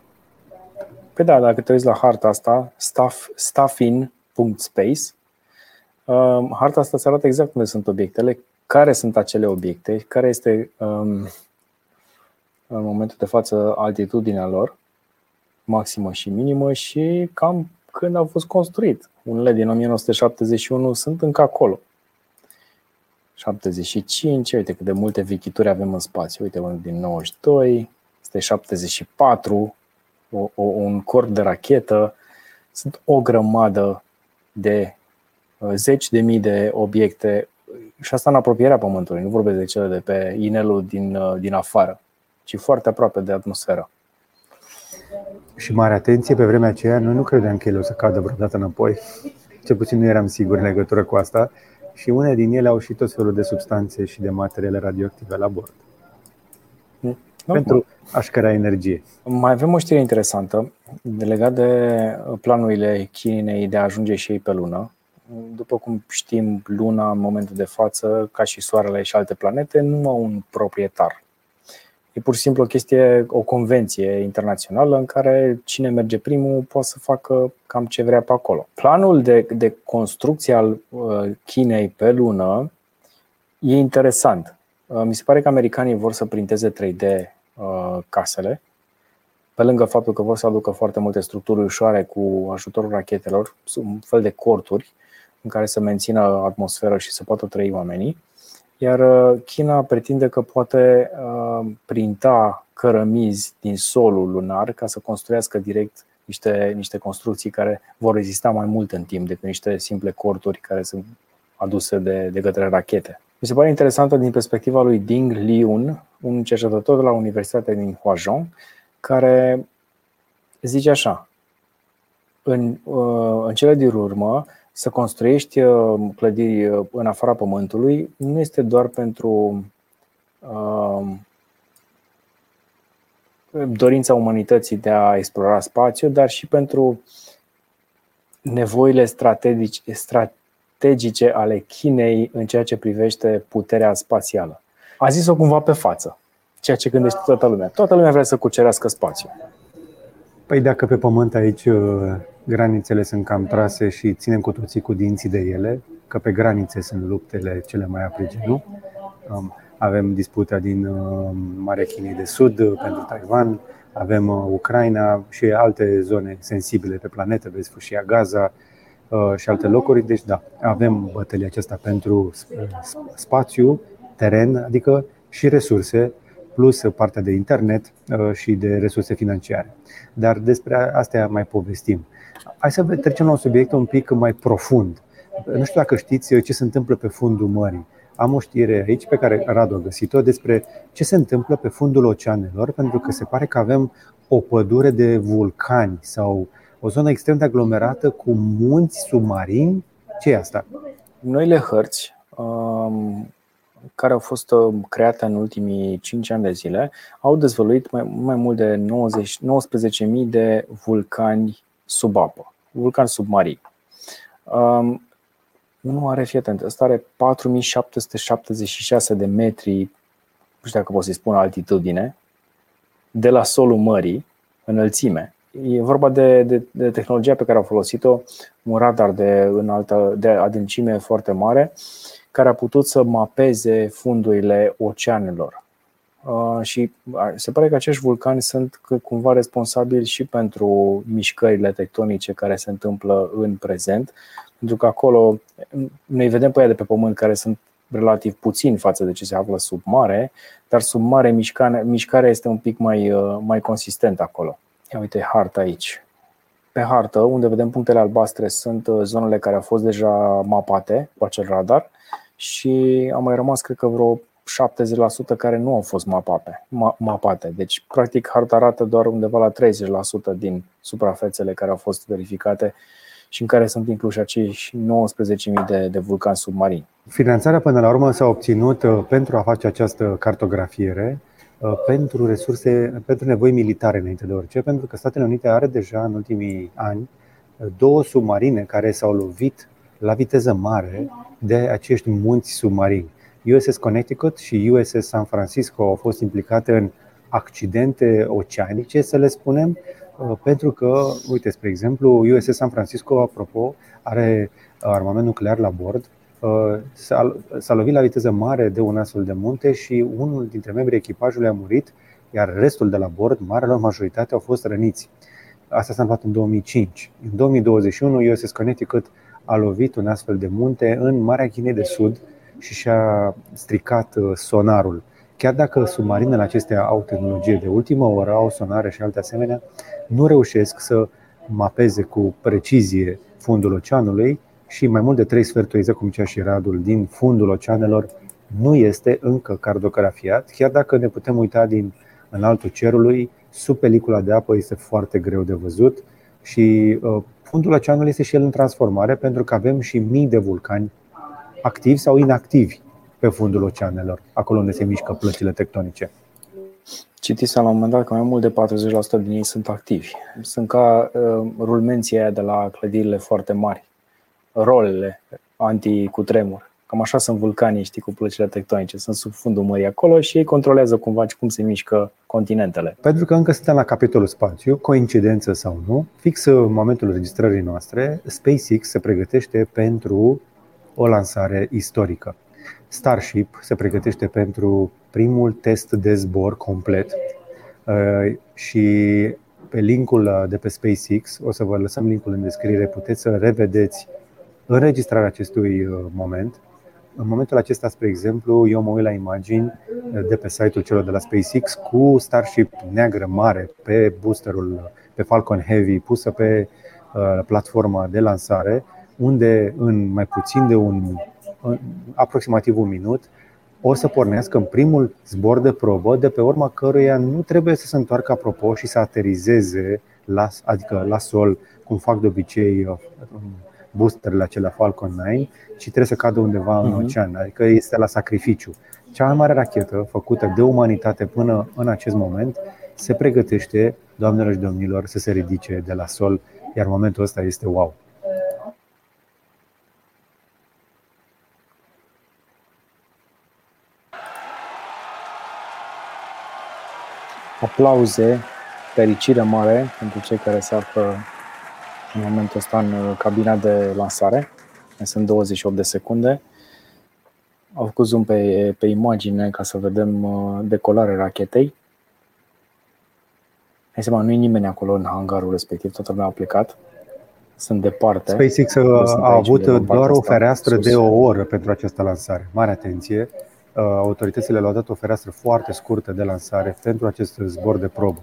Păi da, dacă te uiți la harta asta, staff, staffin.space, uh, harta asta îți arată exact unde sunt obiectele, care sunt acele obiecte, care este um, în momentul de față altitudinea lor, maximă și minimă, și cam când au fost construit. Unele din nouăsprezece șaptezeci și unu sunt încă acolo. șaptezeci și cinci, uite cât de multe vechituri avem în spațiu. Uite, unul din nouăzeci și doi, este șaptezeci și patru, o, o, un corp de rachetă. Sunt o grămadă de zeci de mii de obiecte și asta în apropierea Pământului. Nu vorbesc de cele de pe inelul din, din afară, ci foarte aproape de atmosferă. Și mare atenție, pe vremea aceea noi nu credeam că ele o să cadă vreodată înapoi. Cel puțin nu eram sigur în legătură cu asta. Și unele din ele au și tot felul de substanțe și de materiale radioactive la bord, no, pentru a-și crea energie. Mai avem o știre interesantă legată de planurile Chinei de a ajunge și ei pe lună. După cum știm, luna în momentul de față, ca și soarele și alte planete, nu au un proprietar. E pur și simplu o chestie, o convenție internațională în care cine merge primul poate să facă cam ce vrea pe acolo. Planul de, de construcție al Chinei pe lună e interesant. Mi se pare că americanii vor să printeze trei D casele, pe lângă faptul că vor să aducă foarte multe structuri ușoare cu ajutorul rachetelor, un fel de corturi în care să mențină atmosferă și să poată trăi oamenii. Iar China pretinde că poate printa cărămizi din solul lunar ca să construiască direct niște, niște construcții care vor rezista mai mult în timp decât niște simple corturi care sunt aduse de, de către rachete. Mi se pare interesantă din perspectiva lui Ding Liun, un cercetător de la Universitatea din Huazhong, care zice așa: în, în cele din urmă să construiești clădiri în afara pământului nu este doar pentru uh, dorința umanității de a explora spațiu, dar și pentru nevoile strategice, strategice ale Chinei în ceea ce privește puterea spațială. A zis-o cumva pe față, ceea ce gândește toată lumea. Toată lumea vrea să cucerească spațiu. Păi dacă pe pământ aici granițele sunt cam trase și ținem cu toții cu dinții de ele, că pe granițe sunt luptele cele mai aprige, nu? Avem disputa din Marea Chinei de Sud pentru Taiwan, avem Ucraina și alte zone sensibile pe planetă, vezi fâșia Gaza și alte locuri. Deci da, avem bătălia aceasta pentru spațiu, teren, adică și resurse, plus partea de internet și de resurse financiare. Dar despre astea mai povestim. Hai să trecem la un subiect un pic mai profund. Nu știu dacă știți ce se întâmplă pe fundul mării. Am o știre aici pe care Radu a găsit-o despre ce se întâmplă pe fundul oceanelor, pentru că se pare că avem o pădure de vulcani sau o zonă extrem de aglomerată cu munți submarini. Ce e asta? Noile hărți um... care au fost create în ultimii cinci ani de zile, au dezvăluit mai, mai mult de nouăzeci, nouăsprezece mii de vulcani sub apă, vulcani submarini. Um, nu are, fie atent, ăsta are patru mii șapte sute șaptezeci și șase de metri, nu știu dacă pot să-i spun altitudine, de la solul mării, înălțime. E vorba de, de, de tehnologia pe care au folosit-o, un radar de, înaltă, de adâncime foarte mare, care a putut să mapeze fundurile oceanelor. Și se pare că acești vulcani sunt cumva responsabili și pentru mișcările tectonice care se întâmplă în prezent, pentru că acolo noi vedem pe aia de pe pământ care sunt relativ puțini față de ce se află sub mare, dar sub mare mișcarea este un pic mai, mai consistentă acolo. Ia uite harta aici. Pe hartă, unde vedem punctele albastre, sunt zonele care au fost deja mapate cu acel radar și a mai rămas, cred că, vreo șaptezeci la sută care nu au fost mapate, mapate. Deci, practic, harta arată doar undeva la treizeci la sută din suprafețele care au fost verificate și în care sunt incluși acești nouăsprezece mii de, de vulcani submarini. Finanțarea, până la urmă, s-a obținut pentru a face această cartografiere, pentru resurse, pentru nevoi militare înainte de orice, pentru că Statele Unite are deja în ultimii ani două submarine care s-au lovit la viteză mare de acești munți submarini. U S S Connecticut și U S S San Francisco au fost implicate în accidente oceanice, să le spunem, pentru că, uite, spre exemplu, U S S San Francisco, apropo, are armament nuclear la bord. S-a, s-a lovit la viteză mare de un astfel de munte și unul dintre membrii echipajului a murit, iar restul de la bord, marea lor majoritate, au fost răniți. Asta s-a întâmplat în două mii cinci. În două mii douăzeci și unu, U S S Connecticut a lovit un astfel de munte în Marea Chinei de Sud și și-a stricat sonarul. Chiar dacă submarinele acestea au tehnologie de ultimă oră, au sonare și alte asemenea, nu reușesc să mapeze cu precizie fundul oceanului. Și mai mult de trei sferturi, exact cum cea și Radul, din fundul oceanelor nu este încă cartografiat, chiar dacă ne putem uita din înaltul cerului, sub pelicula de apă este foarte greu de văzut și uh, fundul oceanului este și el în transformare, pentru că avem și mii de vulcani activi sau inactivi pe fundul oceanelor, acolo unde se mișcă plăcile tectonice. Citisem la un moment dat că mai mult de patruzeci la sută din ei sunt activi. Sunt ca uh, rulmenții aia de la clădirile foarte mari. Rolele anticutremur. Cam așa sunt vulcanii, știi, cu plăcile tectonice. Sunt sub fundul mării acolo și ei controlează cumva cum se mișcă continentele. Pentru că încă suntem la capitolul spațiu, coincidență sau nu, fix în momentul înregistrării noastre, SpaceX se pregătește pentru o lansare istorică. Starship se pregătește pentru primul test de zbor complet și pe linkul de pe SpaceX, o să vă lăsăm linkul în descriere, puteți să revedeți înregistrarea acestui moment. În momentul acesta, spre exemplu, eu mă uit la imagini de pe site-ul celor de la SpaceX cu Starship neagră mare pe boosterul, pe Falcon Heavy, pusă pe platforma de lansare, unde în mai puțin de un, aproximativ un minut, o să pornească în primul zbor de probă, de pe urma căruia nu trebuie să se întoarcă, apropo, și să aterizeze la, adică la sol, cum fac de obicei boosterele acelea Falcon nouă și trebuie să cadă undeva în ocean, adică este la sacrificiu. Cea mai mare rachetă făcută de umanitate până în acest moment se pregătește, doamnelor și domnilor, să se ridice de la sol, iar momentul ăsta este wow. Aplauze, fericire mare pentru cei care se află în momentul ăsta în cabina de lansare. Sunt douăzeci și opt de secunde. Au făcut zoom pe, pe imagine ca să vedem decolarea rachetei. Hai seama, nu e nimeni acolo în hangarul respectiv, toată lumea a plecat. Sunt departe. SpaceX a avut doar o fereastră de o oră pentru această lansare. Mare atenție! Autoritățile le-au dat o fereastră foarte scurtă de lansare pentru acest zbor de probă.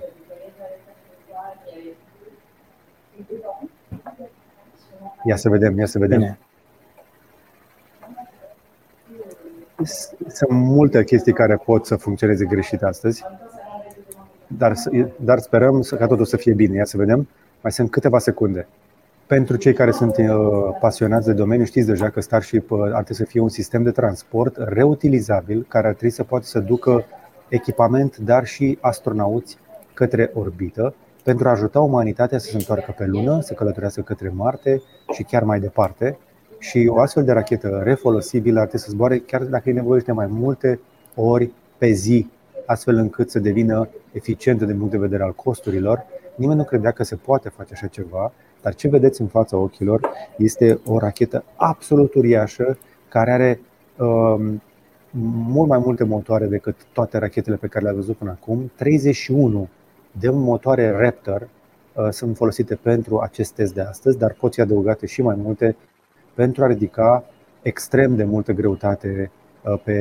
Ia să vedem, ia să vedem. Bine. Sunt multe chestii care pot să funcționeze greșit astăzi, dar, dar sperăm ca totul să fie bine. Ia să vedem. Mai sunt câteva secunde. Pentru cei care sunt pasionați de domeniu, știți deja că Starship ar trebui să fie un sistem de transport reutilizabil care ar trebui să poată să ducă echipament, dar și astronauți către orbită pentru a ajuta umanitatea să se întoarcă pe Lună, să călătorească către Marte și chiar mai departe. Și o astfel de rachetă refolosibilă ar trebui să zboare chiar dacă e nevoie de mai multe ori pe zi, astfel încât să devină eficientă din punct de vedere al costurilor. Nimeni nu credea că se poate face așa ceva, dar ce vedeți în fața ochilor este o rachetă absolut uriașă care are um, mult mai multe motoare decât toate rachetele pe care le-ați văzut până acum. treizeci și unu de motoare Raptor uh, sunt folosite pentru acest test de astăzi, dar pot fi adăugate și mai multe pentru a ridica extrem de multă greutate uh, pe,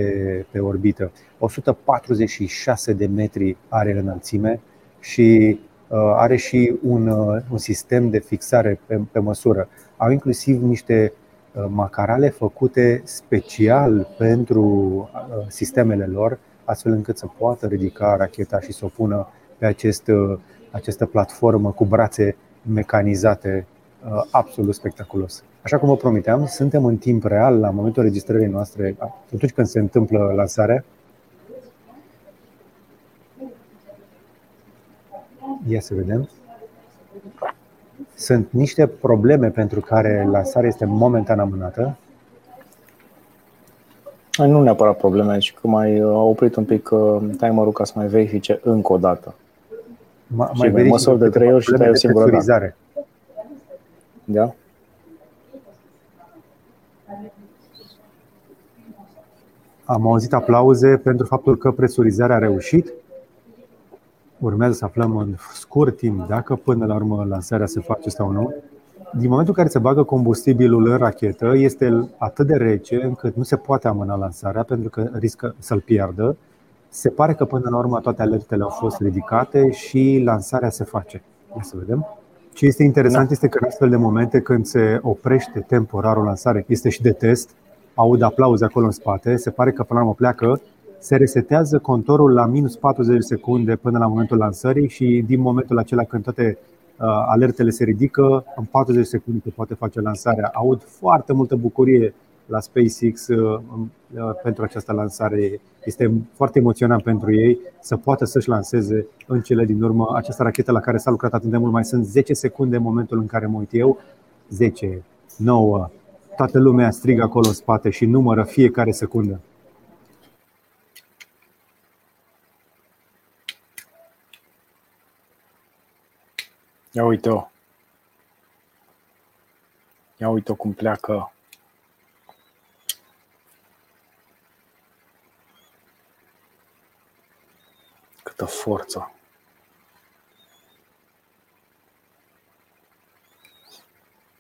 pe orbită. o sută patruzeci și șase de metri are înălțime și are și un, un sistem de fixare pe, pe măsură. Au inclusiv niște macarale făcute special pentru sistemele lor, astfel încât să poată ridica racheta și să o pună pe acest, această platformă cu brațe mecanizate. Absolut spectaculos. Așa cum vă promiteam, suntem în timp real la momentul înregistrării noastre, atunci când se întâmplă lansarea. Ia să vedem. Sunt niște probleme pentru care lansarea este momentan amânată. Nu neapărat probleme, ci că mai au oprit un pic timerul ca să mai verifice încă o dată. Ma, mai verific măsori de trei ori și tai o singură dată. Da? Am auzit aplauze pentru faptul că presurizarea a reușit. Urmează să aflăm în scurt timp dacă până la urmă lansarea se face sau nu. Din momentul în care se bagă combustibilul în rachetă, este atât de rece încât nu se poate amâna lansarea pentru că riscă să-l piardă. Se pare că până la urmă toate alertele au fost ridicate și lansarea se face. Ia să vedem. Ce este interesant este că în astfel de momente când se oprește temporar o lansare, este și de test, aud aplauze acolo în spate, se pare că până la urmă pleacă. Se resetează contorul la minus patruzeci secunde până la momentul lansării și din momentul acela când toate alertele se ridică, în patruzeci secunde se poate face lansarea. Aud foarte multă bucurie la SpaceX pentru această lansare. Este foarte emoționant pentru ei să poată să-și lanseze în cele din urmă această rachetă la care s-a lucrat atât de mult. Mai sunt zece secunde în momentul în care mă uit eu. zece, nouă, toată lumea strigă acolo în spate și numără fiecare secundă. Ia uite-o, ia uite-o cum pleacă. Câtă forță.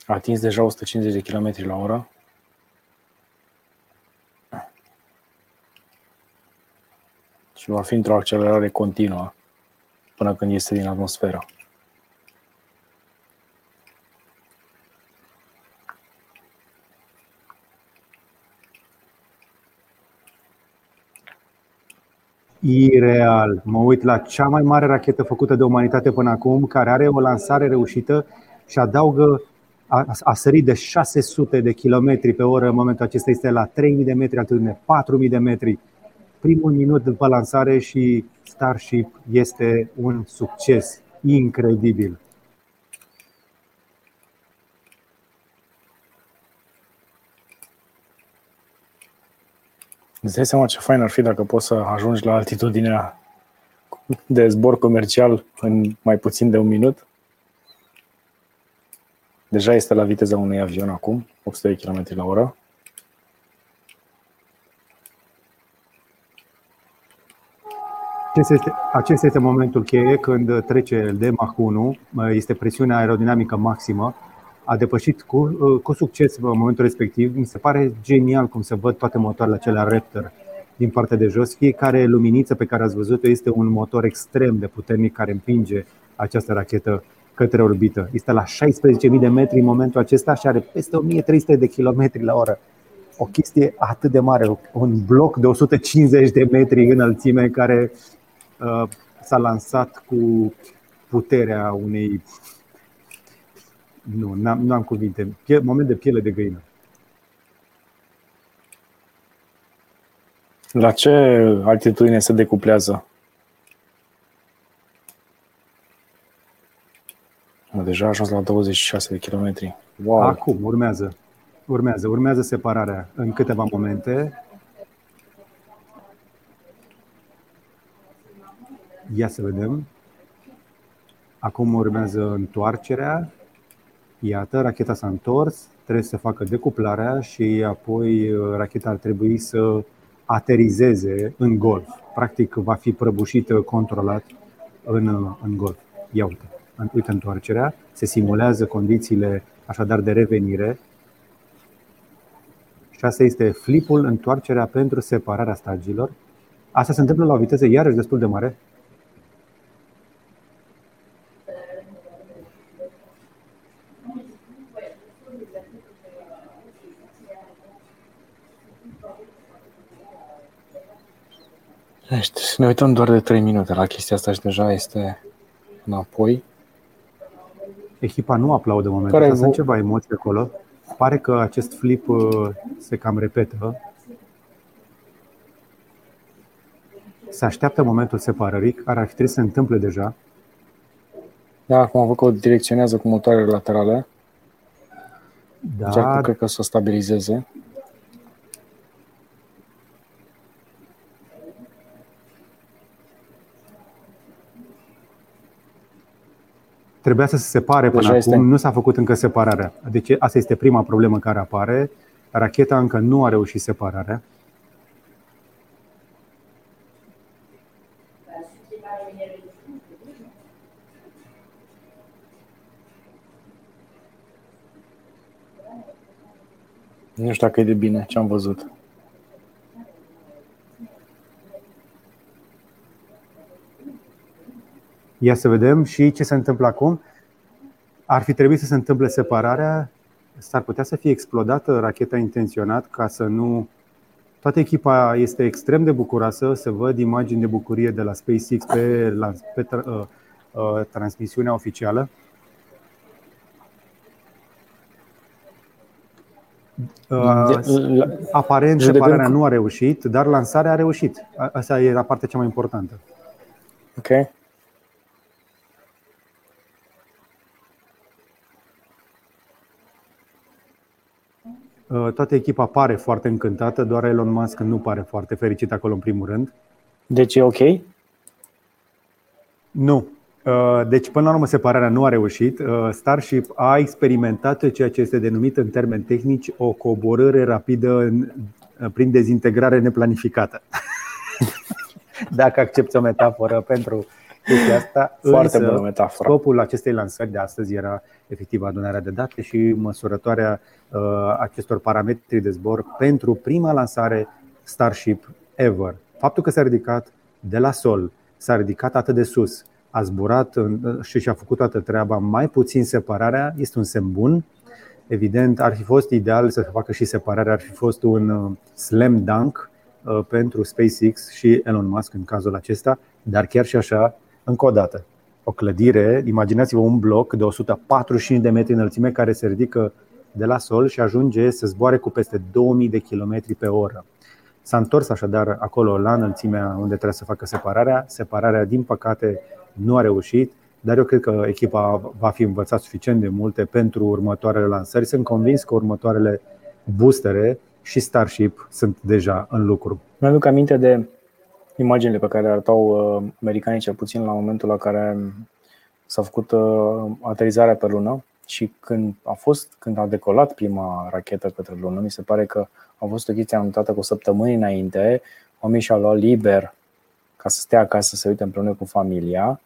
A atins deja o sută cincizeci de km la oră. Și va fi într-o accelerare continuă până când iese din atmosferă. Ireal. Mă uit la cea mai mare rachetă făcută de umanitate până acum, care are o lansare reușită și adaugă a, a sărit de șase sute de kilometri pe oră. În momentul acesta este la trei mii de metri altitudine, patru mii de metri. Primul minut de balansare și Starship este un succes incredibil. Îți dai seama ce fain ar fi dacă poți să ajungi la altitudinea de zbor comercial în mai puțin de un minut. Deja este la viteza unui avion acum, opt sute de kilometri la oră. Acesta este, acesta este momentul cheie când trece de Mach unu, este presiunea aerodinamică maximă. A depășit cu, cu succes în momentul respectiv. Mi se pare genial cum se văd toate motoarele acelea Raptor din partea de jos. Fiecare luminiță pe care ați văzut-o este un motor extrem de puternic care împinge această rachetă către orbită. Este la șaisprezece mii de metri în momentul acesta și are peste o mie trei sute de kilometri la oră. O chestie atât de mare, un bloc de o sută cincizeci de metri înălțime care uh, s-a lansat cu puterea unei... Nu, n-am, n-am cuvinte. Pie- moment de piele de găină. La ce altitudine se decuplează? Deja a ajuns la douăzeci și șase de kilometri. Wow. Acum urmează. Urmează, urmează separarea în câteva momente. Ia să vedem. Acum urmează întoarcerea. Iată, racheta s-a întors, trebuie să facă decuplarea și apoi racheta ar trebui să aterizeze în golf. Practic va fi prăbușită, controlat în, în golf. Ia uite, uite întoarcerea, se simulează condițiile așadar de revenire. Și asta este flipul, întoarcerea pentru separarea stagilor. Asta se întâmplă la o viteză iarăși destul de mare. Ne uităm doar de trei minute la chestia asta și deja este înapoi. Echipa nu aplaudă în momentul ăsta, sunt ceva emoții acolo. Pare că acest flip se cam repetă. Se așteaptă momentul separării, care ar trebui să se întâmple deja. Da, acum văd că o direcționează cu motoarele laterale. Da. Deci acum cred că o să o stabilizeze. Trebuia să se separe până deja acum, este... nu s-a făcut încă separarea. Deci asta este prima problemă care apare. Racheta încă nu a reușit separarea. Nu știu dacă e de bine ce am văzut. Ia să vedem și ce se întâmplă acum. Ar fi trebuit să se întâmple separarea. S-ar putea să fie explodată racheta intenționat ca să nu... Toată echipa este extrem de bucuroasă. Se văd imagini de bucurie de la SpaceX pe, la, pe tra, uh, uh, transmisiunea oficială. Uh, aparent separarea nu a reușit, dar lansarea a reușit. Asta era partea cea mai importantă. Ok. Toată echipa pare foarte încântată, doar Elon Musk nu pare foarte fericit acolo în primul rând. Deci e ok? Nu. Deci până la urmă separarea nu a reușit. Starship a experimentat ceea ce este denumit în termeni tehnici o coborâre rapidă prin dezintegrare neplanificată. Dacă accepți o metaforă pentru chestia asta. Foarte bună metaforă. Scopul acestei lansări de astăzi era efectiv adunarea de date și măsurătoarea uh, acestor parametri de zbor pentru prima lansare Starship ever. Faptul că s-a ridicat de la sol, s-a ridicat atât de sus, a zburat și și-a făcut toată treaba, mai puțin separarea, este un semn bun. Evident, ar fi fost ideal să facă și separarea, ar fi fost un slam dunk uh, pentru SpaceX și Elon Musk în cazul acesta, dar chiar și așa, încă o dată, o clădire, imaginați-vă un bloc de o sută patruzeci și cinci de metri înălțime care se ridică de la sol și ajunge să zboare cu peste două mii de kilometri pe oră. S-a întors așadar acolo la înălțimea unde trebuie să facă separarea. Separarea, din păcate, nu a reușit, dar eu cred că echipa va fi învățat suficient de multe pentru următoarele lansări. Sunt convins că următoarele boostere și Starship sunt deja în lucru. Mi-aduc aminte de imaginile pe care arătau uh, americanii, cel puțin la momentul la care s-a făcut uh, aterizarea pe lună. Și când a fost, când a decolat prima rachetă către lună, mi se pare că a fost o chestie anunțată cu săptămâni înainte. Oamenii și-au luat liber ca să stea acasă, să se uite împreună cu familia.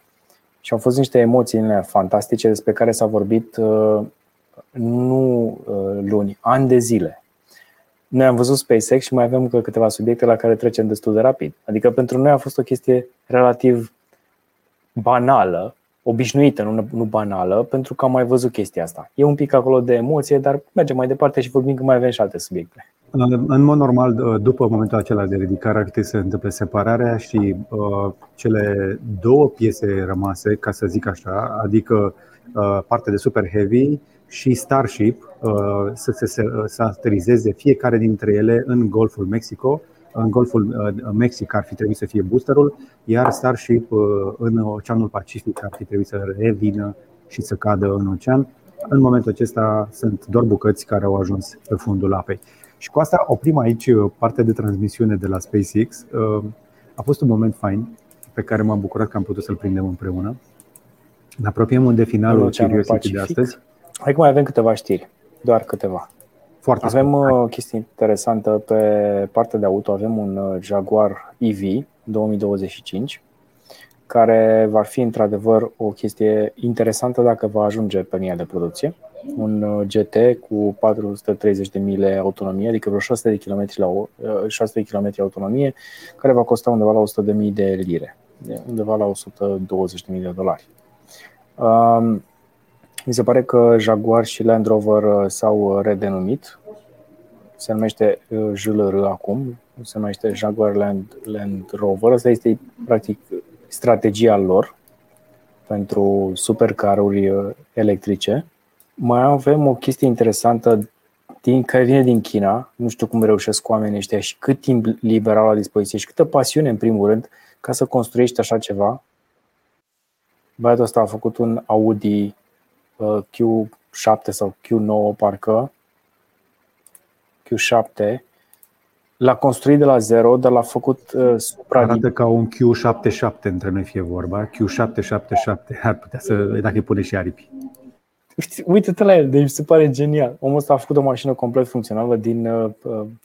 Și au fost niște emoții fantastice despre care s-a vorbit uh, nu uh, luni, ani de zile. Noi am văzut SpaceX și mai avem câteva subiecte la care trecem destul de rapid. Adică pentru noi a fost o chestie relativ banală, obișnuită, nu banală, pentru că am mai văzut chestia asta. E un pic acolo de emoție, dar mergem mai departe și vorbim că mai avem și alte subiecte. În mod normal, după momentul acela de ridicare, ar trebui să întâmple separarea și uh, cele două piese rămase, ca să zic așa, adică uh, partea de Super Heavy și Starship, uh, să se să aterizeze fiecare dintre ele în Golful Mexico. În Golful Mexic ar fi trebuit să fie boosterul, iar Starship în Oceanul Pacific ar fi trebuit să revină și să cadă în ocean. În momentul acesta sunt doar bucăți care au ajuns pe fundul apei. Și cu asta oprim aici partea de transmisiune de la SpaceX. A fost un moment fain pe care m-am bucurat că am putut să-l prindem împreună. Ne apropiem de finalul Curiosity de astăzi. Hai că mai avem câteva știri, doar câteva. Foarte avem o chestie interesantă pe partea de auto, avem un Jaguar E V două mii douăzeci și cinci care va fi într-adevăr o chestie interesantă dacă va ajunge pe linia de producție. Un G T cu patru sute treizeci de mile autonomie, adică vreo șase sute de kilometri la șase sute de kilometri autonomie, care va costa undeva la o sută de mii de lire, undeva la o sută douăzeci de mii de dolari. Um, Mi se pare că Jaguar și Land Rover s-au redenumit. Se numește J L R acum, se numește Jaguar Land, Land Rover. Asta este practic strategia lor pentru supercaruri electrice. Mai avem o chestie interesantă din, care vine din China. Nu știu cum reușesc oamenii ăștia și cât timp liber au la dispoziție și câtă pasiune în primul rând ca să construiești așa ceva. Băiatul ăsta a făcut un Audi Q șapte sau Q nouă parcă, Q șapte, l-a construit de la zero, dar l-a făcut uh, supra. Arată ca un Q șaptezeci și șapte, între noi fie vorba, Q șapte șapte șapte, ar putea să, dacă îi pune și aripi. Uite-te la el, deci mi se pare genial. Omul ăsta a făcut o mașină complet funcțională din, uh,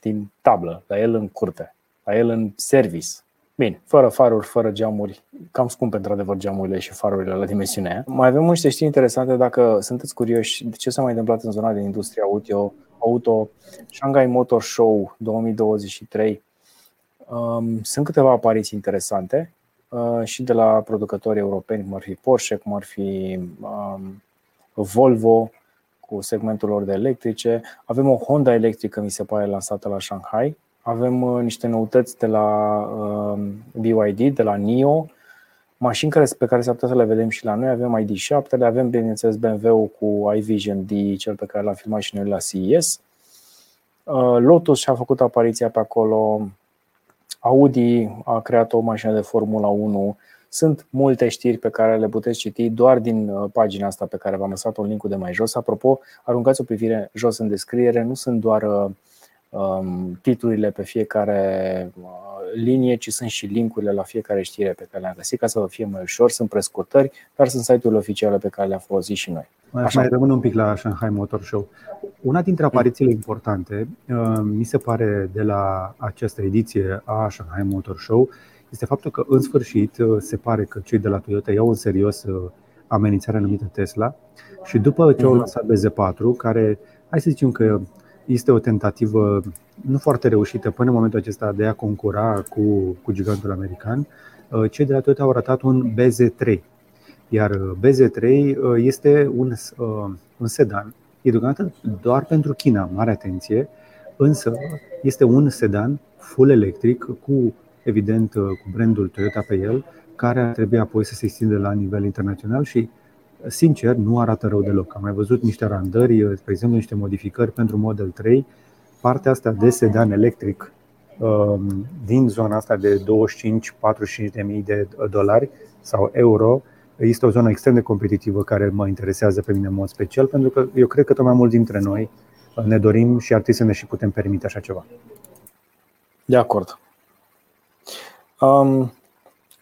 din tablă, la el în curte, la el în service. Bine, fără faruri, fără geamuri, cam scump într-adevăr geamurile și farurile la dimensiunea. Mai avem niște știri interesante dacă sunteți curioși de ce s-a mai întâmplat în zona de industria audio, auto. Shanghai Motor Show două mii douăzeci și trei. Sunt câteva apariții interesante și de la producători europeni, cum ar fi Porsche, cum ar fi Volvo cu segmentul lor de electrice. Avem o Honda electrică, mi se pare, lansată la Shanghai. Avem niște noutăți de la B Y D, de la N I O, mașini pe care s-ar putea să le vedem și la noi. Avem I D șapte, le avem, bineînțeles, B M W-ul cu iVision D, cel pe care l-a filmat și noi la C E S. Lotus și-a făcut apariția pe acolo. Audi a creat o mașină de Formula unu. Sunt multe știri pe care le puteți citi doar din pagina asta pe care v-am lăsat un link-ul de mai jos. Apropo, aruncați o privire jos în descriere, nu sunt doar titlurile pe fiecare linie, ci sunt și linkurile la fiecare știre pe care le-am găsit ca să vă fie mai ușor, sunt prescurtări, dar sunt site-urile oficiale pe care le-am folosit și noi. Așa. Mai rămân un pic la Shanghai Motor Show. Una dintre aparițiile importante, mi se pare, de la această ediție a Shanghai Motor Show este faptul că în sfârșit se pare că cei de la Toyota iau în serios amenințarea numită Tesla și după ce au lansat B Z patru, care, hai să zicem că este o tentativă nu foarte reușită până în momentul acesta de a concura cu, cu gigantul american, cei de la Toyota au arătat un B Z trei. Iar B Z trei este un, un sedan, e deocamdată doar pentru China, mare atenție, însă este un sedan full electric cu, evident, cu brandul Toyota pe el, care ar trebui apoi să se extindă la nivel internațional și, sincer, nu arată rău deloc. Am mai văzut niște randări, spre exemplu niște modificări pentru Model trei, partea asta de sedan electric din zona asta de douăzeci și cinci - patruzeci și cinci de mii de dolari sau euro. Este o zonă extrem de competitivă care mă interesează pe mine în mod special, pentru că eu cred că tot mai mulți dintre noi ne dorim și ar trebui să ne și putem permite așa ceva. De acord. Um,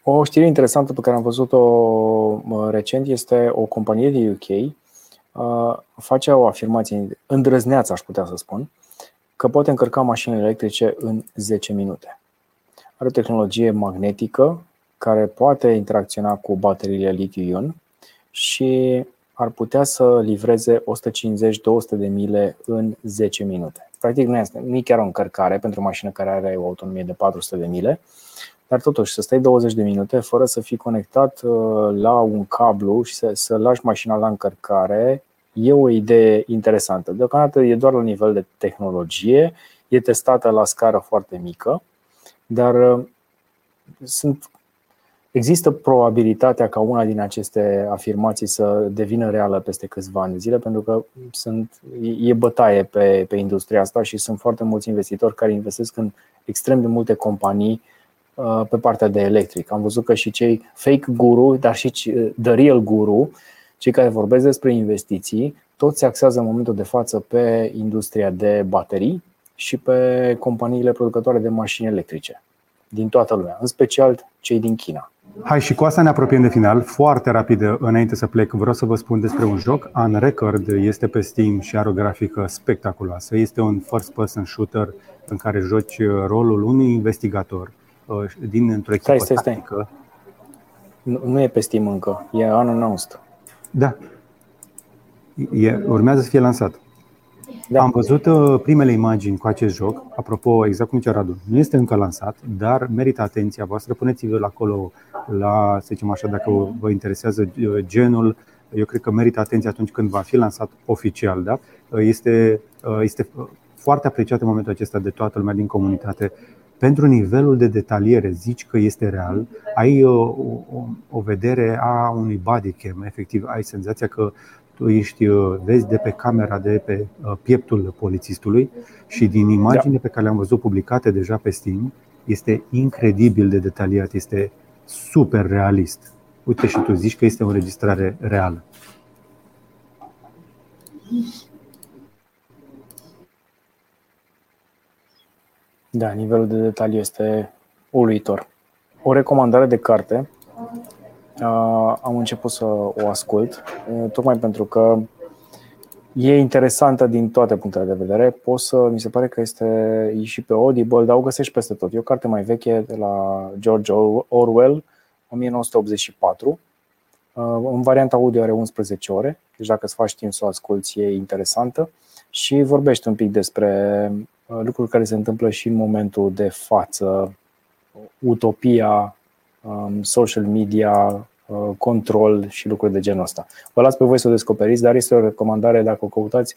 o știre interesantă pe care am văzut-o recent este o companie de U K uh, face o afirmație, îndrăzneață aș putea să spun, că poate încărca mașini electrice în zece minute. Are o tehnologie magnetică care poate interacționa cu bateriile litiu-ion și ar putea să livreze o sută cincizeci - două sute de mile în zece minute. Practic nu este nici chiar o încărcare pentru o mașină care are o autonomie de patru sute de mile, dar totuși să stai douăzeci de minute fără să fii conectat la un cablu și să, să lași mașina la încărcare e o idee interesantă. Deocamdată e doar la nivel de tehnologie, e testată la scară foarte mică, dar sunt există probabilitatea ca una din aceste afirmații să devină reală peste câțiva ani de zile, pentru că sunt, e bătaie pe, pe industria asta și sunt foarte mulți investitori care investesc în extrem de multe companii uh, pe partea de electric. Am văzut că și cei fake guru, dar și the real guru, cei care vorbesc despre investiții, toți se axează în momentul de față pe industria de baterii și pe companiile producătoare de mașini electrice din toată lumea, în special cei din China. Hai, și cu asta ne apropiem de final. Foarte rapid, înainte să plec, vreau să vă spun despre un joc. Unrecord este pe Steam și are o grafică spectaculoasă. Este un first-person shooter în care joci rolul unui investigator dintr-o echipă stai, stai, tactică. Stai. Nu, nu e pe Steam încă, e unannounced. Da, e, urmează să fie lansat. Da. Am văzut primele imagini cu acest joc. Apropo, exact cum zicea Radu, nu este încă lansat, dar merită atenția voastră. Puneți-vă acolo, la, să zicem așa, dacă vă interesează genul. Eu cred că merită atenția atunci când va fi lansat oficial, da? Este, este foarte apreciat în momentul acesta de toată lumea din comunitate. Pentru nivelul de detaliere, zici că este real, ai o, o, o vedere a unui bodycam. Efectiv, ai senzația că tu ești, vezi de pe camera, de pe pieptul polițistului. Și din imaginile pe care le-am văzut publicate deja pe Steam, este incredibil de detaliat, este super realist. Uite, și tu zici că este o înregistrare reală. Da, nivelul de detaliu este uluitor. O recomandare de carte. Am început să o ascult, tocmai pentru că e interesantă din toate punctele de vedere. Poți să, mi se pare că este e și pe Audible, dar o găsești peste tot. E o carte mai veche de la George Orwell, o mie nouă sute optzeci și patru. În varianta audio are unsprezece ore, deci dacă îți faci timp să o asculți, e interesantă și vorbește un pic despre lucruri care se întâmplă și în momentul de față, utopia, social media, control și lucruri de genul ăsta. Vă las pe voi să o descoperiți, dar este o recomandare dacă o căutați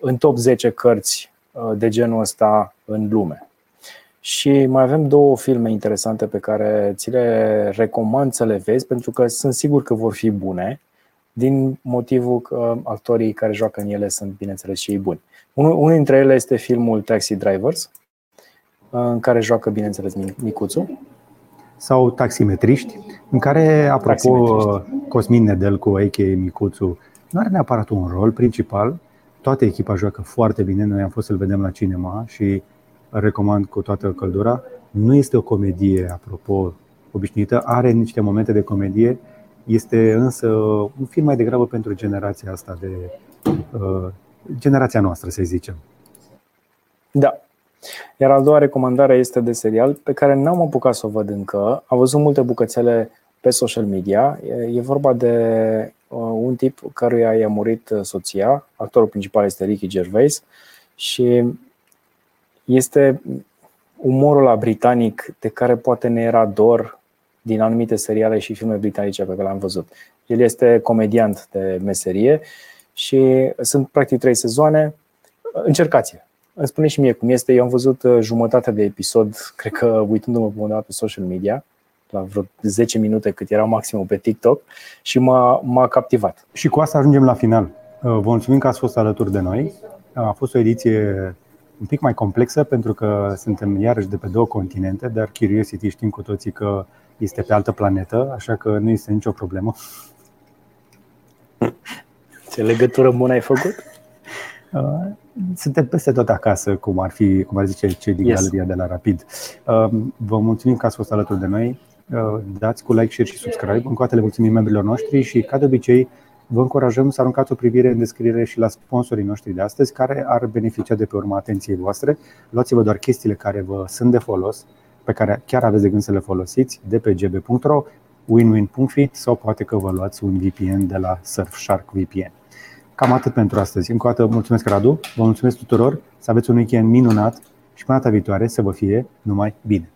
în top zece cărți de genul ăsta în lume. Și mai avem două filme interesante pe care ți le recomand să le vezi, pentru că sunt sigur că vor fi bune, din motivul că actorii care joacă în ele sunt, bineînțeles, și ei buni. Unul dintre ele este filmul Taxi Drivers, în care joacă, bineînțeles, Micuțu, sau Taximetriști, în care, apropo, Cosmin Nedelcu, a k a. Micuțu, nu are neapărat un rol principal. Toată echipa joacă foarte bine, noi am fost să-l vedem la cinema și recomand cu toată căldura. Nu este o comedie, apropo, obișnuită, are niște momente de comedie, este însă un film mai degrabă pentru generația asta de uh, generația noastră, să zicem. Da. Iar a doua recomandare este de serial pe care n-am apucat să o văd încă. Am văzut multe bucățele pe social media. E vorba de un tip căruia i-a murit soția. Actorul principal este Ricky Gervais și este umorul la britanic de care poate ne era dor din anumite seriale și filme britanice pe care le-am văzut. El este comediant de meserie și sunt practic trei sezoane. Încercați-le. Îmi spune și mie cum este. Eu am văzut jumătate de episod, cred că uitându-mă pe undeva pe social media. la vreo zece minute cât erau maximul pe TikTok și m-a, m-a captivat. Și cu asta ajungem la final. Vă mulțumim că ați fost alături de noi. A fost o ediție un pic mai complexă pentru că suntem iarăși de pe două continente, dar Curiosity știm cu toții că este pe altă planetă, așa că nu este nicio problemă. Ce legătură bună ai făcut? Suntem peste tot acasă, cum ar fi, cum ar zice cei din yes. galeria de la Rapid. Vă mulțumim că ați fost alături de noi. Dați cu like, share și subscribe. Încă o dată le mulțumim membrilor noștri și, ca de obicei, vă încurajăm să aruncați o privire în descriere și la sponsorii noștri de astăzi, care ar beneficia de pe urma atenției voastre. Luați-vă doar chestiile care vă sunt de folos, pe care chiar aveți de gând să le folosiți, de pe G B punct ro, Winwinfit.fit sau poate că vă luați un V P N de la Surfshark V P N. Cam atât pentru astăzi. Încă o dată mulțumesc, Radu, vă mulțumesc tuturor, să aveți un weekend minunat și până data viitoare să vă fie numai bine!